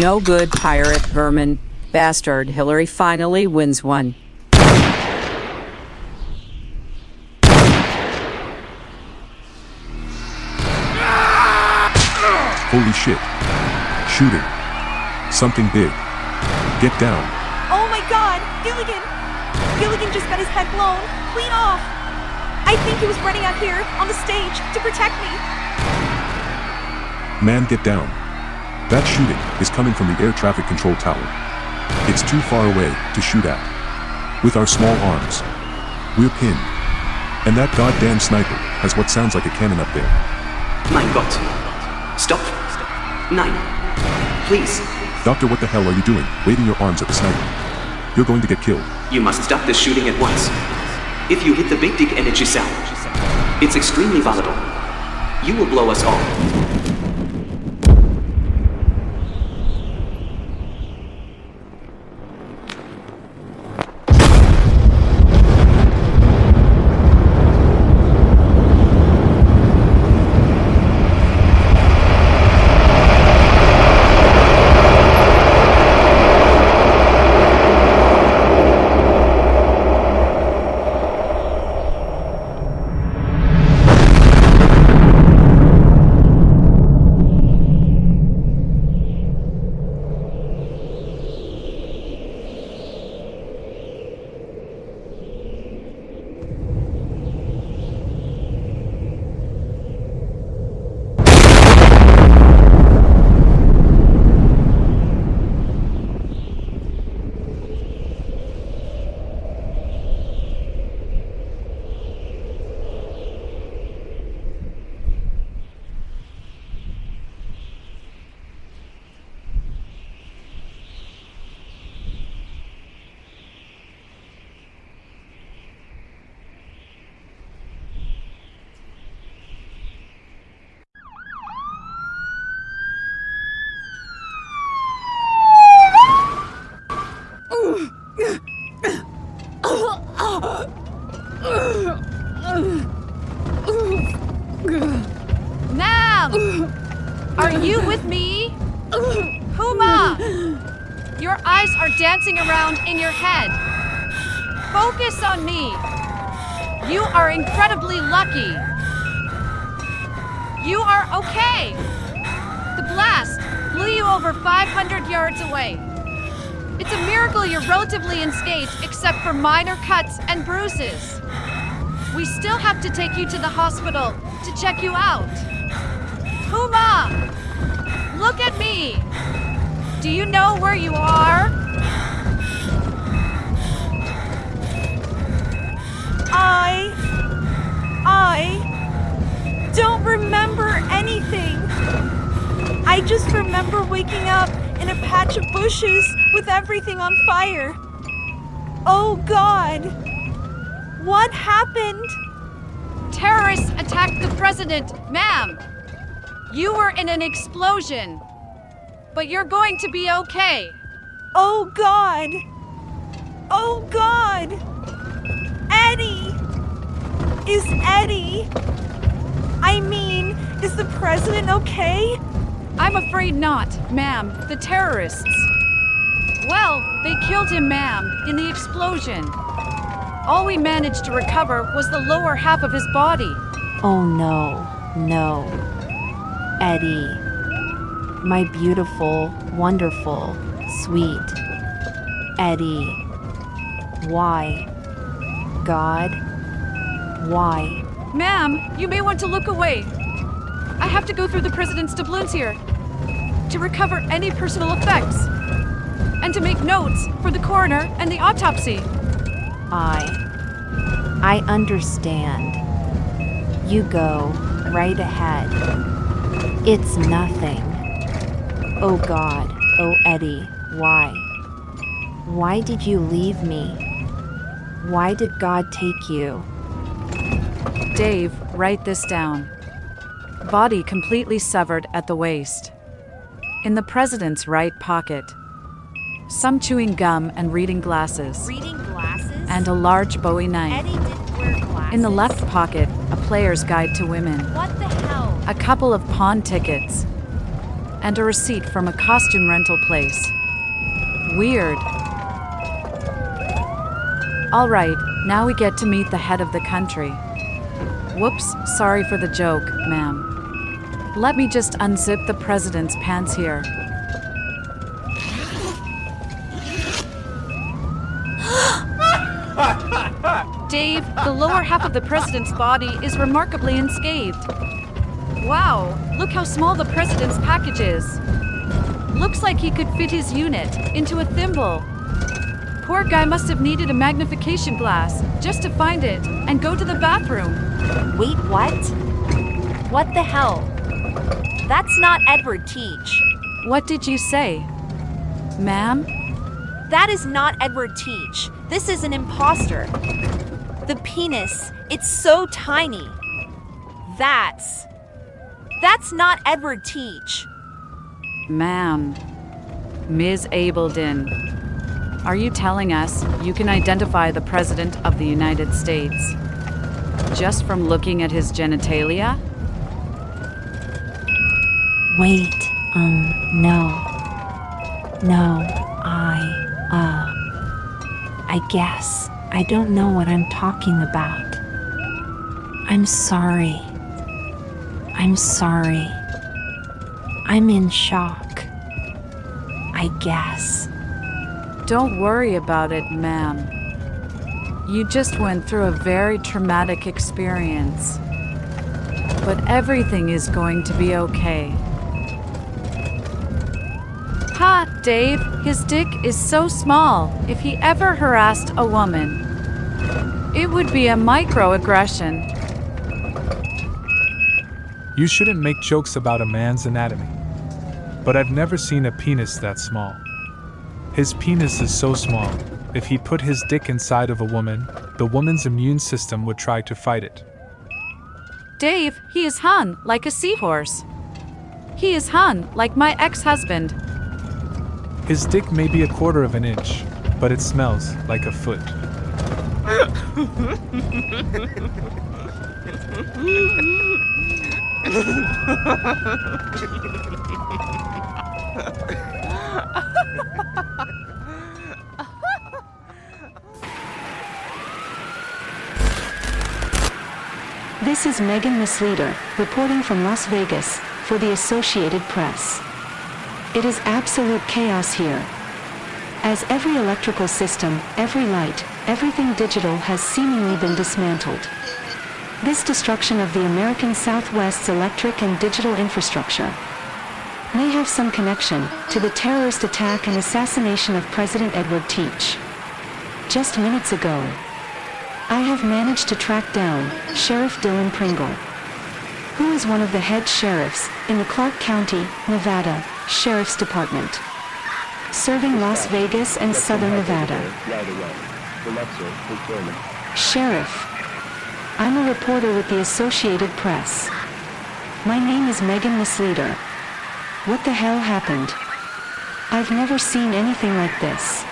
No good pirate, vermin, bastard. Hillary finally wins one. Holy shit. Shooting. Something big. Get down. Oh my god! Gilligan! Gilligan just got his head blown clean off. I think he was running out here on the stage to protect me. Man, get down. That shooting is coming from the air traffic control tower. It's too far away to shoot at. With our small arms, we're pinned. And that goddamn sniper has what sounds like a cannon up there. Mein Gott. Stop. Nein. Please. Doctor, what the hell are you doing, waving your arms at the sniper? You're going to get killed. You must stop this shooting at once. If you hit the big dick energy cell, it's extremely volatile. You will blow us all. Dancing around in your head. Focus on me. You are incredibly lucky. You are okay. The blast blew you over five hundred yards away. It's a miracle you're relatively unscathed except for minor cuts and bruises. We still have to take you to the hospital to check you out. Puma! Look at me! Do you know where you are? I... I... don't remember anything. I just remember waking up in a patch of bushes with everything on fire. Oh God! What happened? Terrorists attacked the president, ma'am. You were in an explosion. But you're going to be okay. Oh God! Oh God! Eddie! Is Eddie... I mean, is the president okay? I'm afraid not, ma'am. The terrorists... Well, they killed him, ma'am, in the explosion. All we managed to recover was the lower half of his body. Oh no, no. Eddie. My beautiful, wonderful, sweet Eddie. Why? God? Why? Ma'am, you may want to look away. I have to go through the president's doubloons here to recover any personal effects and to make notes for the coroner and the autopsy. I... I understand. You go right ahead. It's nothing. Oh God, oh Eddie, why? Why did you leave me? Why did God take you? Dave, write this down. Body completely severed at the waist. In the president's right pocket. Some chewing gum and reading glasses. Reading glasses? And a large Bowie knife. Eddie didn't wear glasses. In the left pocket, a player's guide to women. What the hell? A couple of pawn tickets. And a receipt from a costume rental place. Weird. All right, now we get to meet the head of the country. Whoops, sorry for the joke, ma'am. Let me just unzip the president's pants here. Dave, the lower half of the president's body is remarkably unscathed. Wow, look how small the president's package is. Looks like he could fit his unit into a thimble. Poor guy must have needed a magnification glass just to find it and go to the bathroom. Wait, what? What the hell? That's not Edward Teach. What did you say, ma'am? That is not Edward Teach. This is an imposter. The penis, it's so tiny. That's... That's not Edward Teach. Ma'am, Miz Abelden. Are you telling us you can identify the President of the United States just from looking at his genitalia? Wait, um, no. No, I, uh, I guess I don't know what I'm talking about. I'm sorry. I'm sorry. I'm in shock. I guess. Don't worry about it, ma'am. You just went through a very traumatic experience. But everything is going to be okay. Ha, Dave, his dick is so small. If he ever harassed a woman, it would be a microaggression. You shouldn't make jokes about a man's anatomy. But I've never seen a penis that small. His penis is so small, if he put his dick inside of a woman, the woman's immune system would try to fight it. Dave, he is hung like a seahorse. He is hung like my ex-husband. His dick may be a quarter of an inch, but it smells like a foot. This is Megan Misleader, reporting from Las Vegas, for the Associated Press. It is absolute chaos here. As every electrical system, every light, everything digital has seemingly been dismantled. This destruction of the American Southwest's electric and digital infrastructure may have some connection to the terrorist attack and assassination of President Edward Teach. Just minutes ago, I have managed to track down Sheriff Dylan Pringle, who is one of the head sheriffs in the Clark County, Nevada, Sheriff's Department, serving Las Vegas and Southern Nevada. Sheriff, I'm a reporter with the Associated Press. My name is Megan Misleader. What the hell happened? I've never seen anything like this.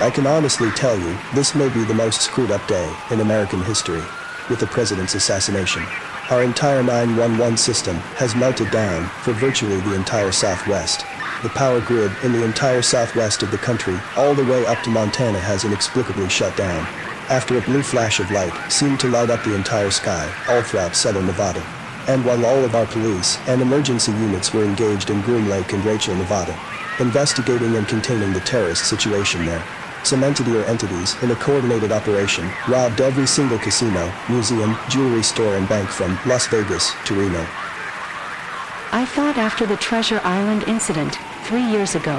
I can honestly tell you, this may be the most screwed up day in American history, with the president's assassination. Our entire nine one one system has melted down for virtually the entire Southwest. The power grid in the entire Southwest of the country, all the way up to Montana, has inexplicably shut down, after a blue flash of light seemed to light up the entire sky, all throughout southern Nevada. And while all of our police and emergency units were engaged in Groom Lake and Rachel, Nevada, investigating and containing the terrorist situation there, some entity or entities in a coordinated operation robbed every single casino, museum, jewelry store and bank from Las Vegas to Reno. I thought after the Treasure Island incident, three years ago,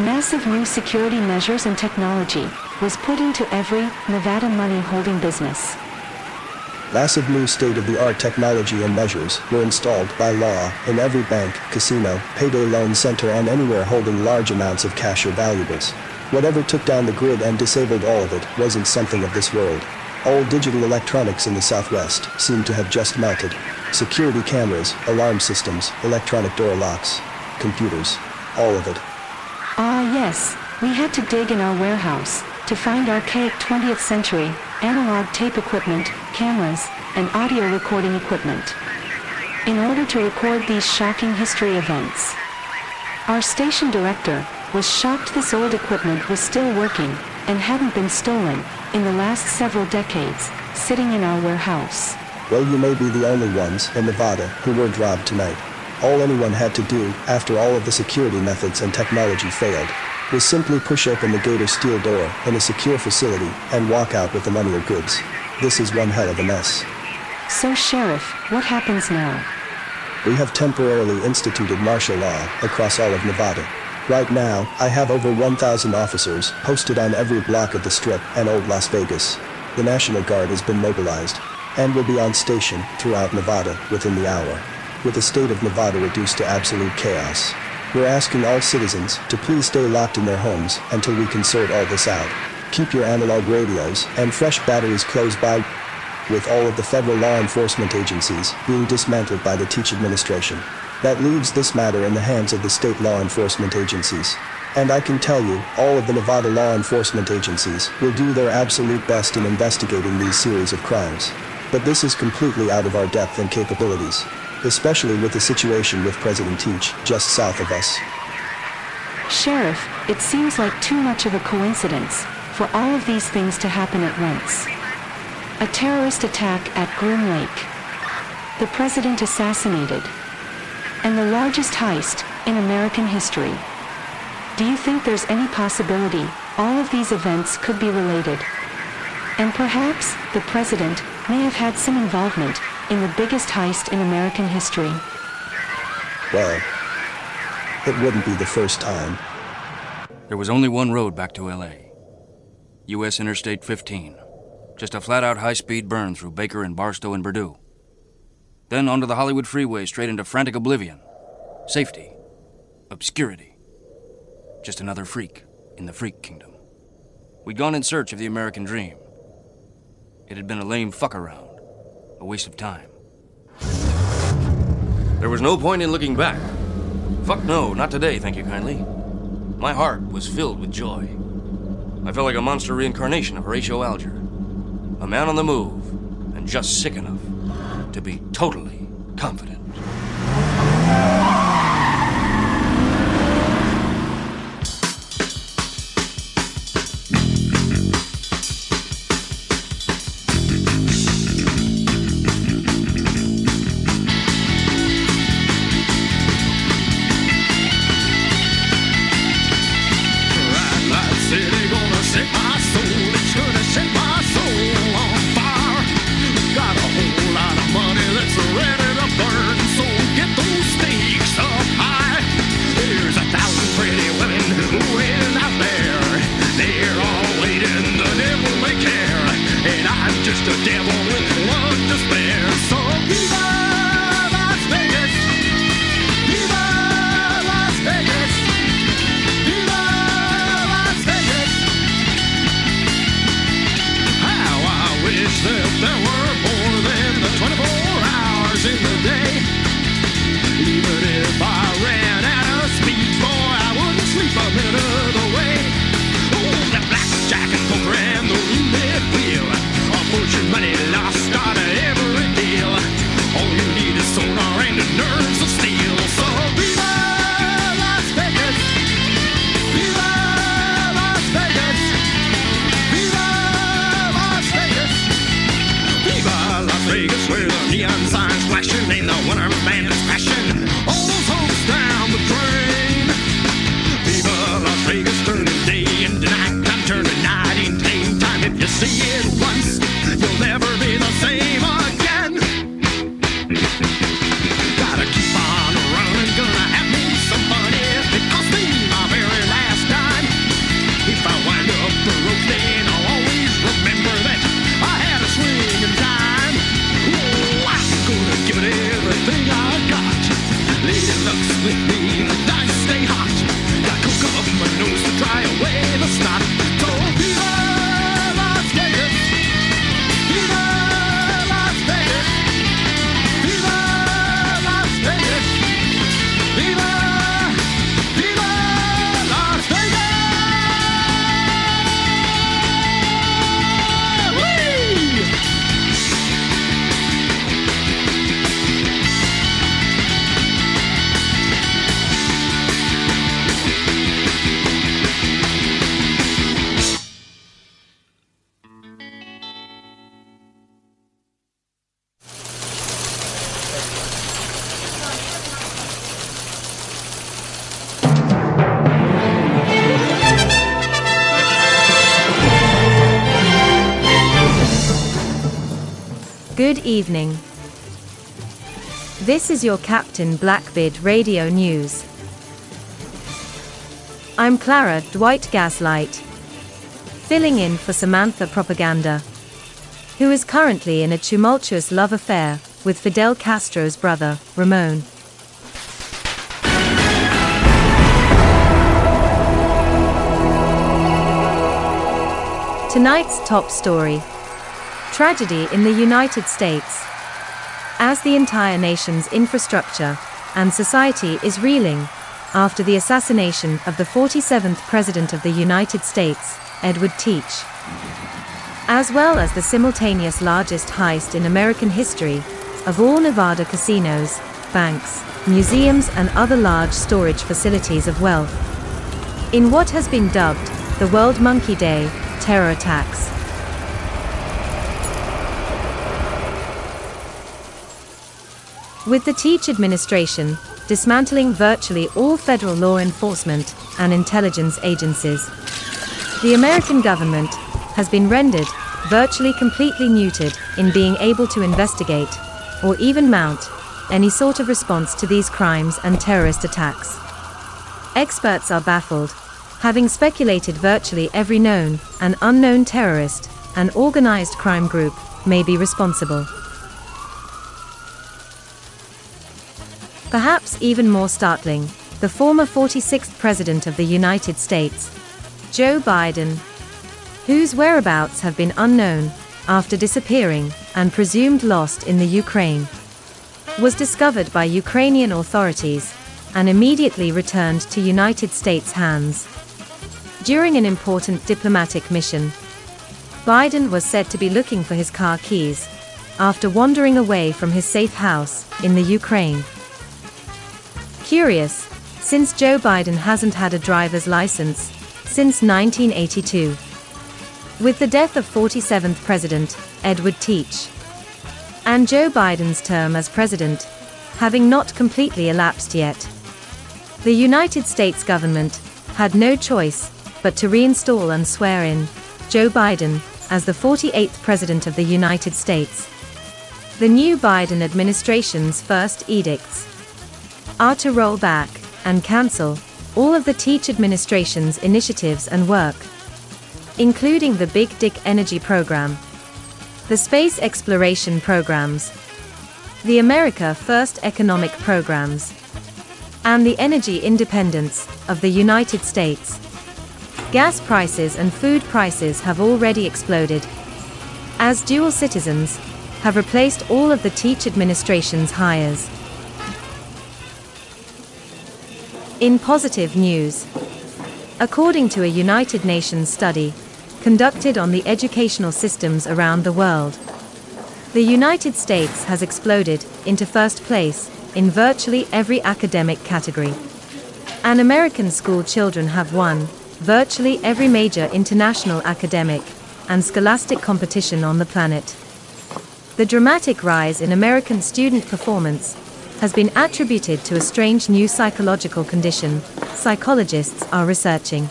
massive new security measures and technology was put into every Nevada money holding business. Massive new state-of-the-art technology and measures were installed by law in every bank, casino, payday loan center and anywhere holding large amounts of cash or valuables. Whatever took down the grid and disabled all of it wasn't something of this world. All digital electronics in the Southwest seem to have just melted. Security cameras, alarm systems, electronic door locks, computers, all of it. Ah yes, we had to dig in our warehouse to find archaic twentieth century analog tape equipment, cameras, and audio recording equipment, in order to record these shocking history events. Our station director was shocked this old equipment was still working and hadn't been stolen in the last several decades, sitting in our warehouse. Well, you may be the only ones in Nevada who were robbed tonight. All anyone had to do, after all of the security methods and technology failed, was simply push open the gate or steel door in a secure facility and walk out with the money or goods. This is one hell of a mess. So, Sheriff, what happens now? We have temporarily instituted martial law across all of Nevada. Right now, I have over one thousand officers posted on every block of the Strip and Old Las Vegas. The National Guard has been mobilized and will be on station throughout Nevada within the hour, with the state of Nevada reduced to absolute chaos. We're asking all citizens to please stay locked in their homes until we can sort all this out. Keep your analog radios and fresh batteries close by, with all of the federal law enforcement agencies being dismantled by the Teach administration. That leaves this matter in the hands of the state law enforcement agencies. And I can tell you, all of the Nevada law enforcement agencies will do their absolute best in investigating these series of crimes. But this is completely out of our depth and capabilities, especially with the situation with President Teach just south of us. Sheriff, it seems like too much of a coincidence for all of these things to happen at once. A terrorist attack at Groom Lake, the president assassinated, and the largest heist in American history. Do you think there's any possibility all of these events could be related? And perhaps the president may have had some involvement in the biggest heist in American history. Well, it wouldn't be the first time. There was only one road back to L A. U S Interstate fifteen. Just a flat-out high-speed burn through Baker and Barstow and Purdue. Then onto the Hollywood freeway, straight into frantic oblivion. Safety. Obscurity. Just another freak in the freak kingdom. We'd gone in search of the American dream. It had been a lame fuck around. A waste of time. There was no point in looking back. Fuck no, not today, thank you kindly. My heart was filled with joy. I felt like a monster reincarnation of Horatio Alger. A man on the move, and just sick enough to be totally confident. Good evening. This is your Captain Blackbeard Radio News. I'm Clara Dwight Gaslight, filling in for Samantha Propaganda, who is currently in a tumultuous love affair with Fidel Castro's brother, Ramon. Tonight's top story: tragedy in the United States, as the entire nation's infrastructure and society is reeling after the assassination of the forty-seventh President of the United States, Edward Teach, as well as the simultaneous largest heist in American history of all Nevada casinos, banks, museums and other large storage facilities of wealth. In what has been dubbed the World Monkey Day terror attacks. With the Teach administration dismantling virtually all federal law enforcement and intelligence agencies, the American government has been rendered virtually completely neutered in being able to investigate or even mount any sort of response to these crimes and terrorist attacks. Experts are baffled, having speculated virtually every known and unknown terrorist and organized crime group may be responsible. Perhaps even more startling, the former forty-sixth President of the United States, Joe Biden, whose whereabouts have been unknown after disappearing and presumed lost in the Ukraine, was discovered by Ukrainian authorities and immediately returned to United States hands. During an important diplomatic mission, Biden was said to be looking for his car keys after wandering away from his safe house in the Ukraine. Curious, since Joe Biden hasn't had a driver's license since nineteen eighty-two. With the death of forty-seventh President Edward Teach and Joe Biden's term as president having not completely elapsed yet, the United States government had no choice but to reinstall and swear in Joe Biden as the forty-eighth President of the United States. The new Biden administration's first edicts are to roll back and cancel all of the Teach administration's initiatives and work, including the Big Dick Energy Program, the Space Exploration Programs, the America First Economic Programs, and the energy independence of the United States. Gas prices and food prices have already exploded, as dual citizens have replaced all of the Teach administration's hires. In positive news, according to a United Nations study conducted on the educational systems around the world, the United States has exploded into first place in virtually every academic category. And American school children have won virtually every major international academic and scholastic competition on the planet. The dramatic rise in American student performance has been attributed to a strange new psychological condition psychologists are researching,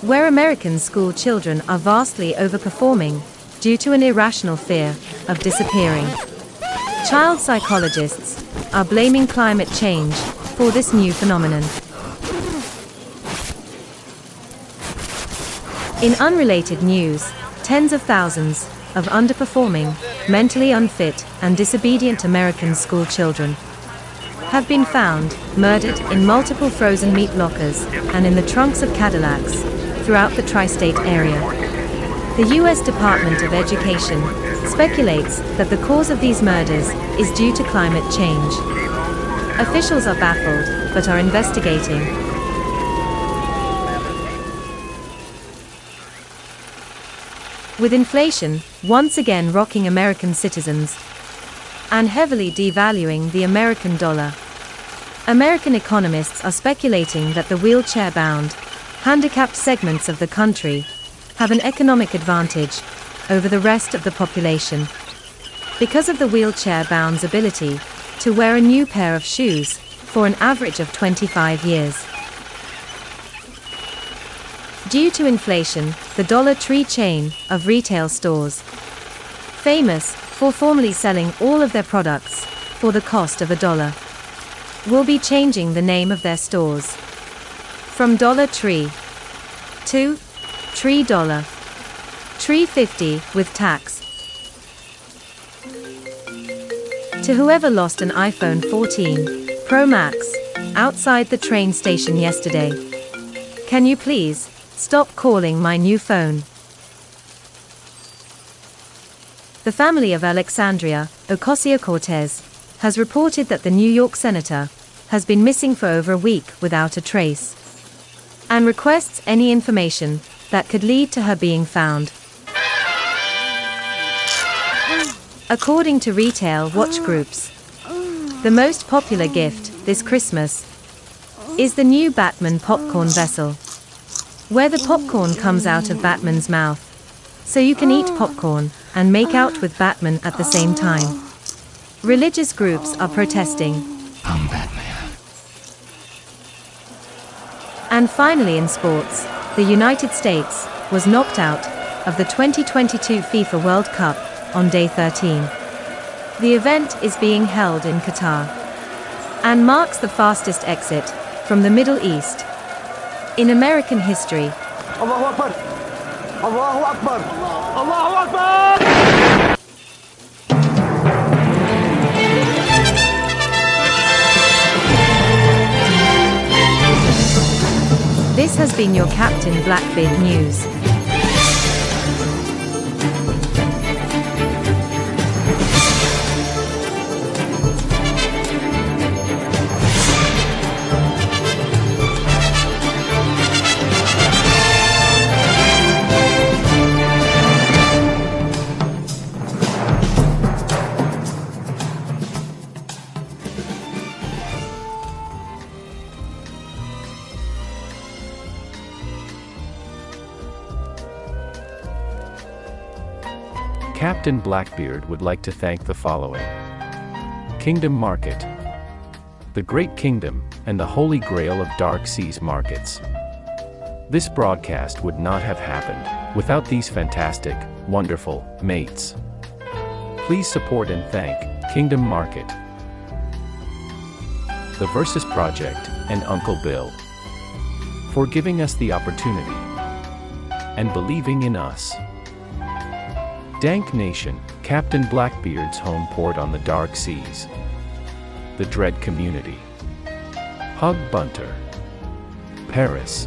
where American school children are vastly overperforming due to an irrational fear of disappearing. Child psychologists are blaming climate change for this new phenomenon. In unrelated news, tens of thousands of underperforming, mentally unfit and disobedient American school children have been found murdered in multiple frozen meat lockers and in the trunks of Cadillacs throughout the tri-state area. The U S Department of Education speculates that the cause of these murders is due to climate change. Officials are baffled but are investigating. With inflation once again rocking American citizens and heavily devaluing the American dollar, American economists are speculating that the wheelchair-bound, handicapped segments of the country have an economic advantage over the rest of the population because of the wheelchair-bound's ability to wear a new pair of shoes for an average of twenty-five years. Due to inflation, the Dollar Tree chain of retail stores, famous for formerly selling all of their products for the cost of a dollar, will be changing the name of their stores from Dollar Tree to Tree Dollar, Tree fifty with tax, to whoever lost an iPhone fourteen Pro Max outside the train station yesterday. Can you please stop calling my new phone? The family of Alexandria Ocasio-Cortez has reported that the New York senator has been missing for over a week without a trace, and requests any information that could lead to her being found. According to retail watch groups, the most popular gift this Christmas is the new Batman popcorn vessel, where the popcorn comes out of Batman's mouth, so you can eat popcorn and make out with Batman at the same time. Religious groups are protesting. I'm Batman. And finally, in sports, the United States was knocked out of the twenty twenty-two FIFA World Cup on day thirteen. The event is being held in Qatar and marks the fastest exit from the Middle East in American history. Allahu Akbar. Allahu Akbar. Allahu Akbar. This has been your Captain Blackbeard News. Captain Blackbeard would like to thank the following: Kingdom Market, the Great Kingdom, and the Holy Grail of Dark Seas Markets. This broadcast would not have happened without these fantastic, wonderful mates. Please support and thank Kingdom Market, The Versus Project, and Uncle Bill for giving us the opportunity and believing in us. Dank Nation, Captain Blackbeard's home port on the Dark Seas, the Dread Community, Hug Bunter, Paris,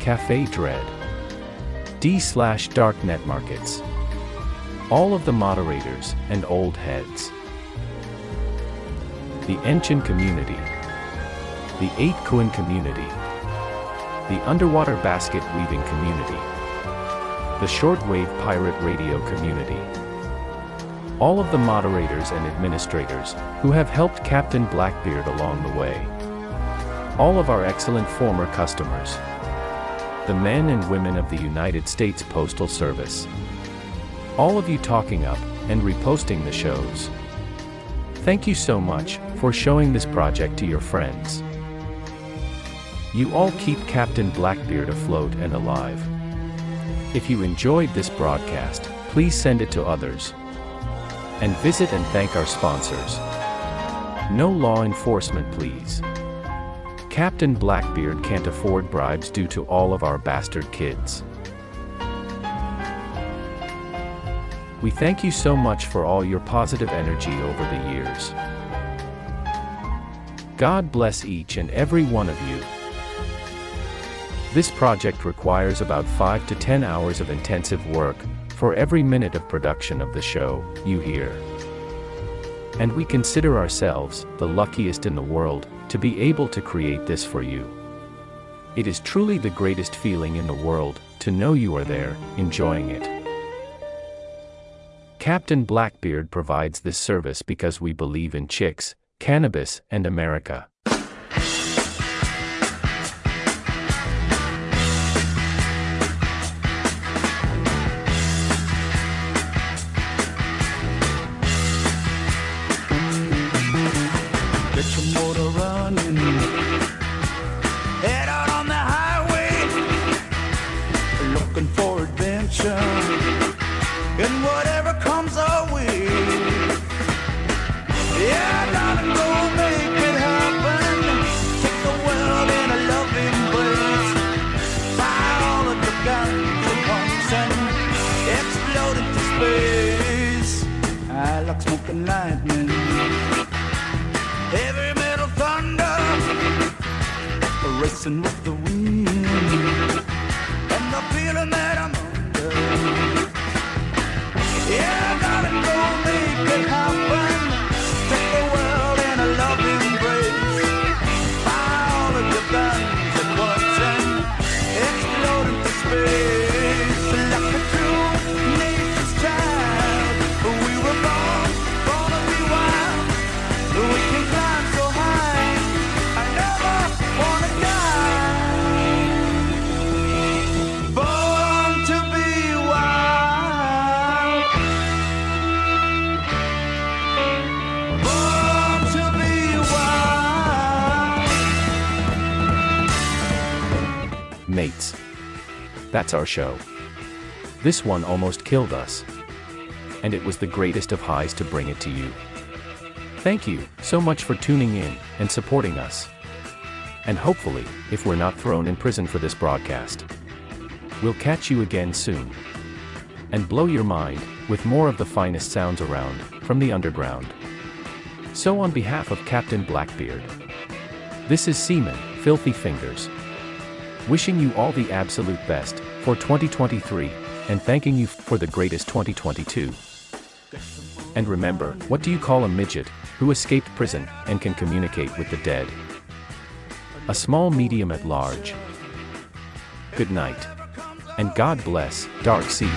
Cafe Dread, D slash Darknet Markets, all of the moderators and old heads, the Enchen Community, the Eight Coin Community, the Underwater Basket Weaving Community, the Shortwave Pirate Radio Community. All of the moderators and administrators who have helped Captain Blackbeard along the way. All of our excellent former customers. The men and women of the United States Postal Service. All of you talking up and reposting the shows. Thank you so much for showing this project to your friends. You all keep Captain Blackbeard afloat and alive. If you enjoyed this broadcast, please send it to others. And visit and thank our sponsors. No law enforcement, please. Captain Blackbeard can't afford bribes due to all of our bastard kids. We thank you so much for all your positive energy over the years. God bless each and every one of you. This project requires about five to ten hours of intensive work for every minute of production of the show you hear. And we consider ourselves the luckiest in the world to be able to create this for you. It is truly the greatest feeling in the world to know you are there, enjoying it. Captain Blackbeard provides this service because we believe in chicks, cannabis, and America. And whatever comes our way. and lightning, heavy metal thunder, racing with the wind, and the feeling that I'm under. Yeah, I gotta go make it happen. Take the world in a loving embrace. Buy all of your guns and what's in, explode into space. Mates. That's our show. This one almost killed us. And it was the greatest of highs to bring it to you. Thank you so much for tuning in and supporting us. And hopefully, if we're not thrown in prison for this broadcast, we'll catch you again soon. And blow your mind with more of the finest sounds around from the underground. So on behalf of Captain Blackbeard, this is Seaman Filthy Fingers, wishing you all the absolute best for twenty twenty-three, and thanking you for the greatest twenty twenty-two. And remember, what do you call a midget who escaped prison and can communicate with the dead? A small medium at large. Good night. And God bless, dark seas.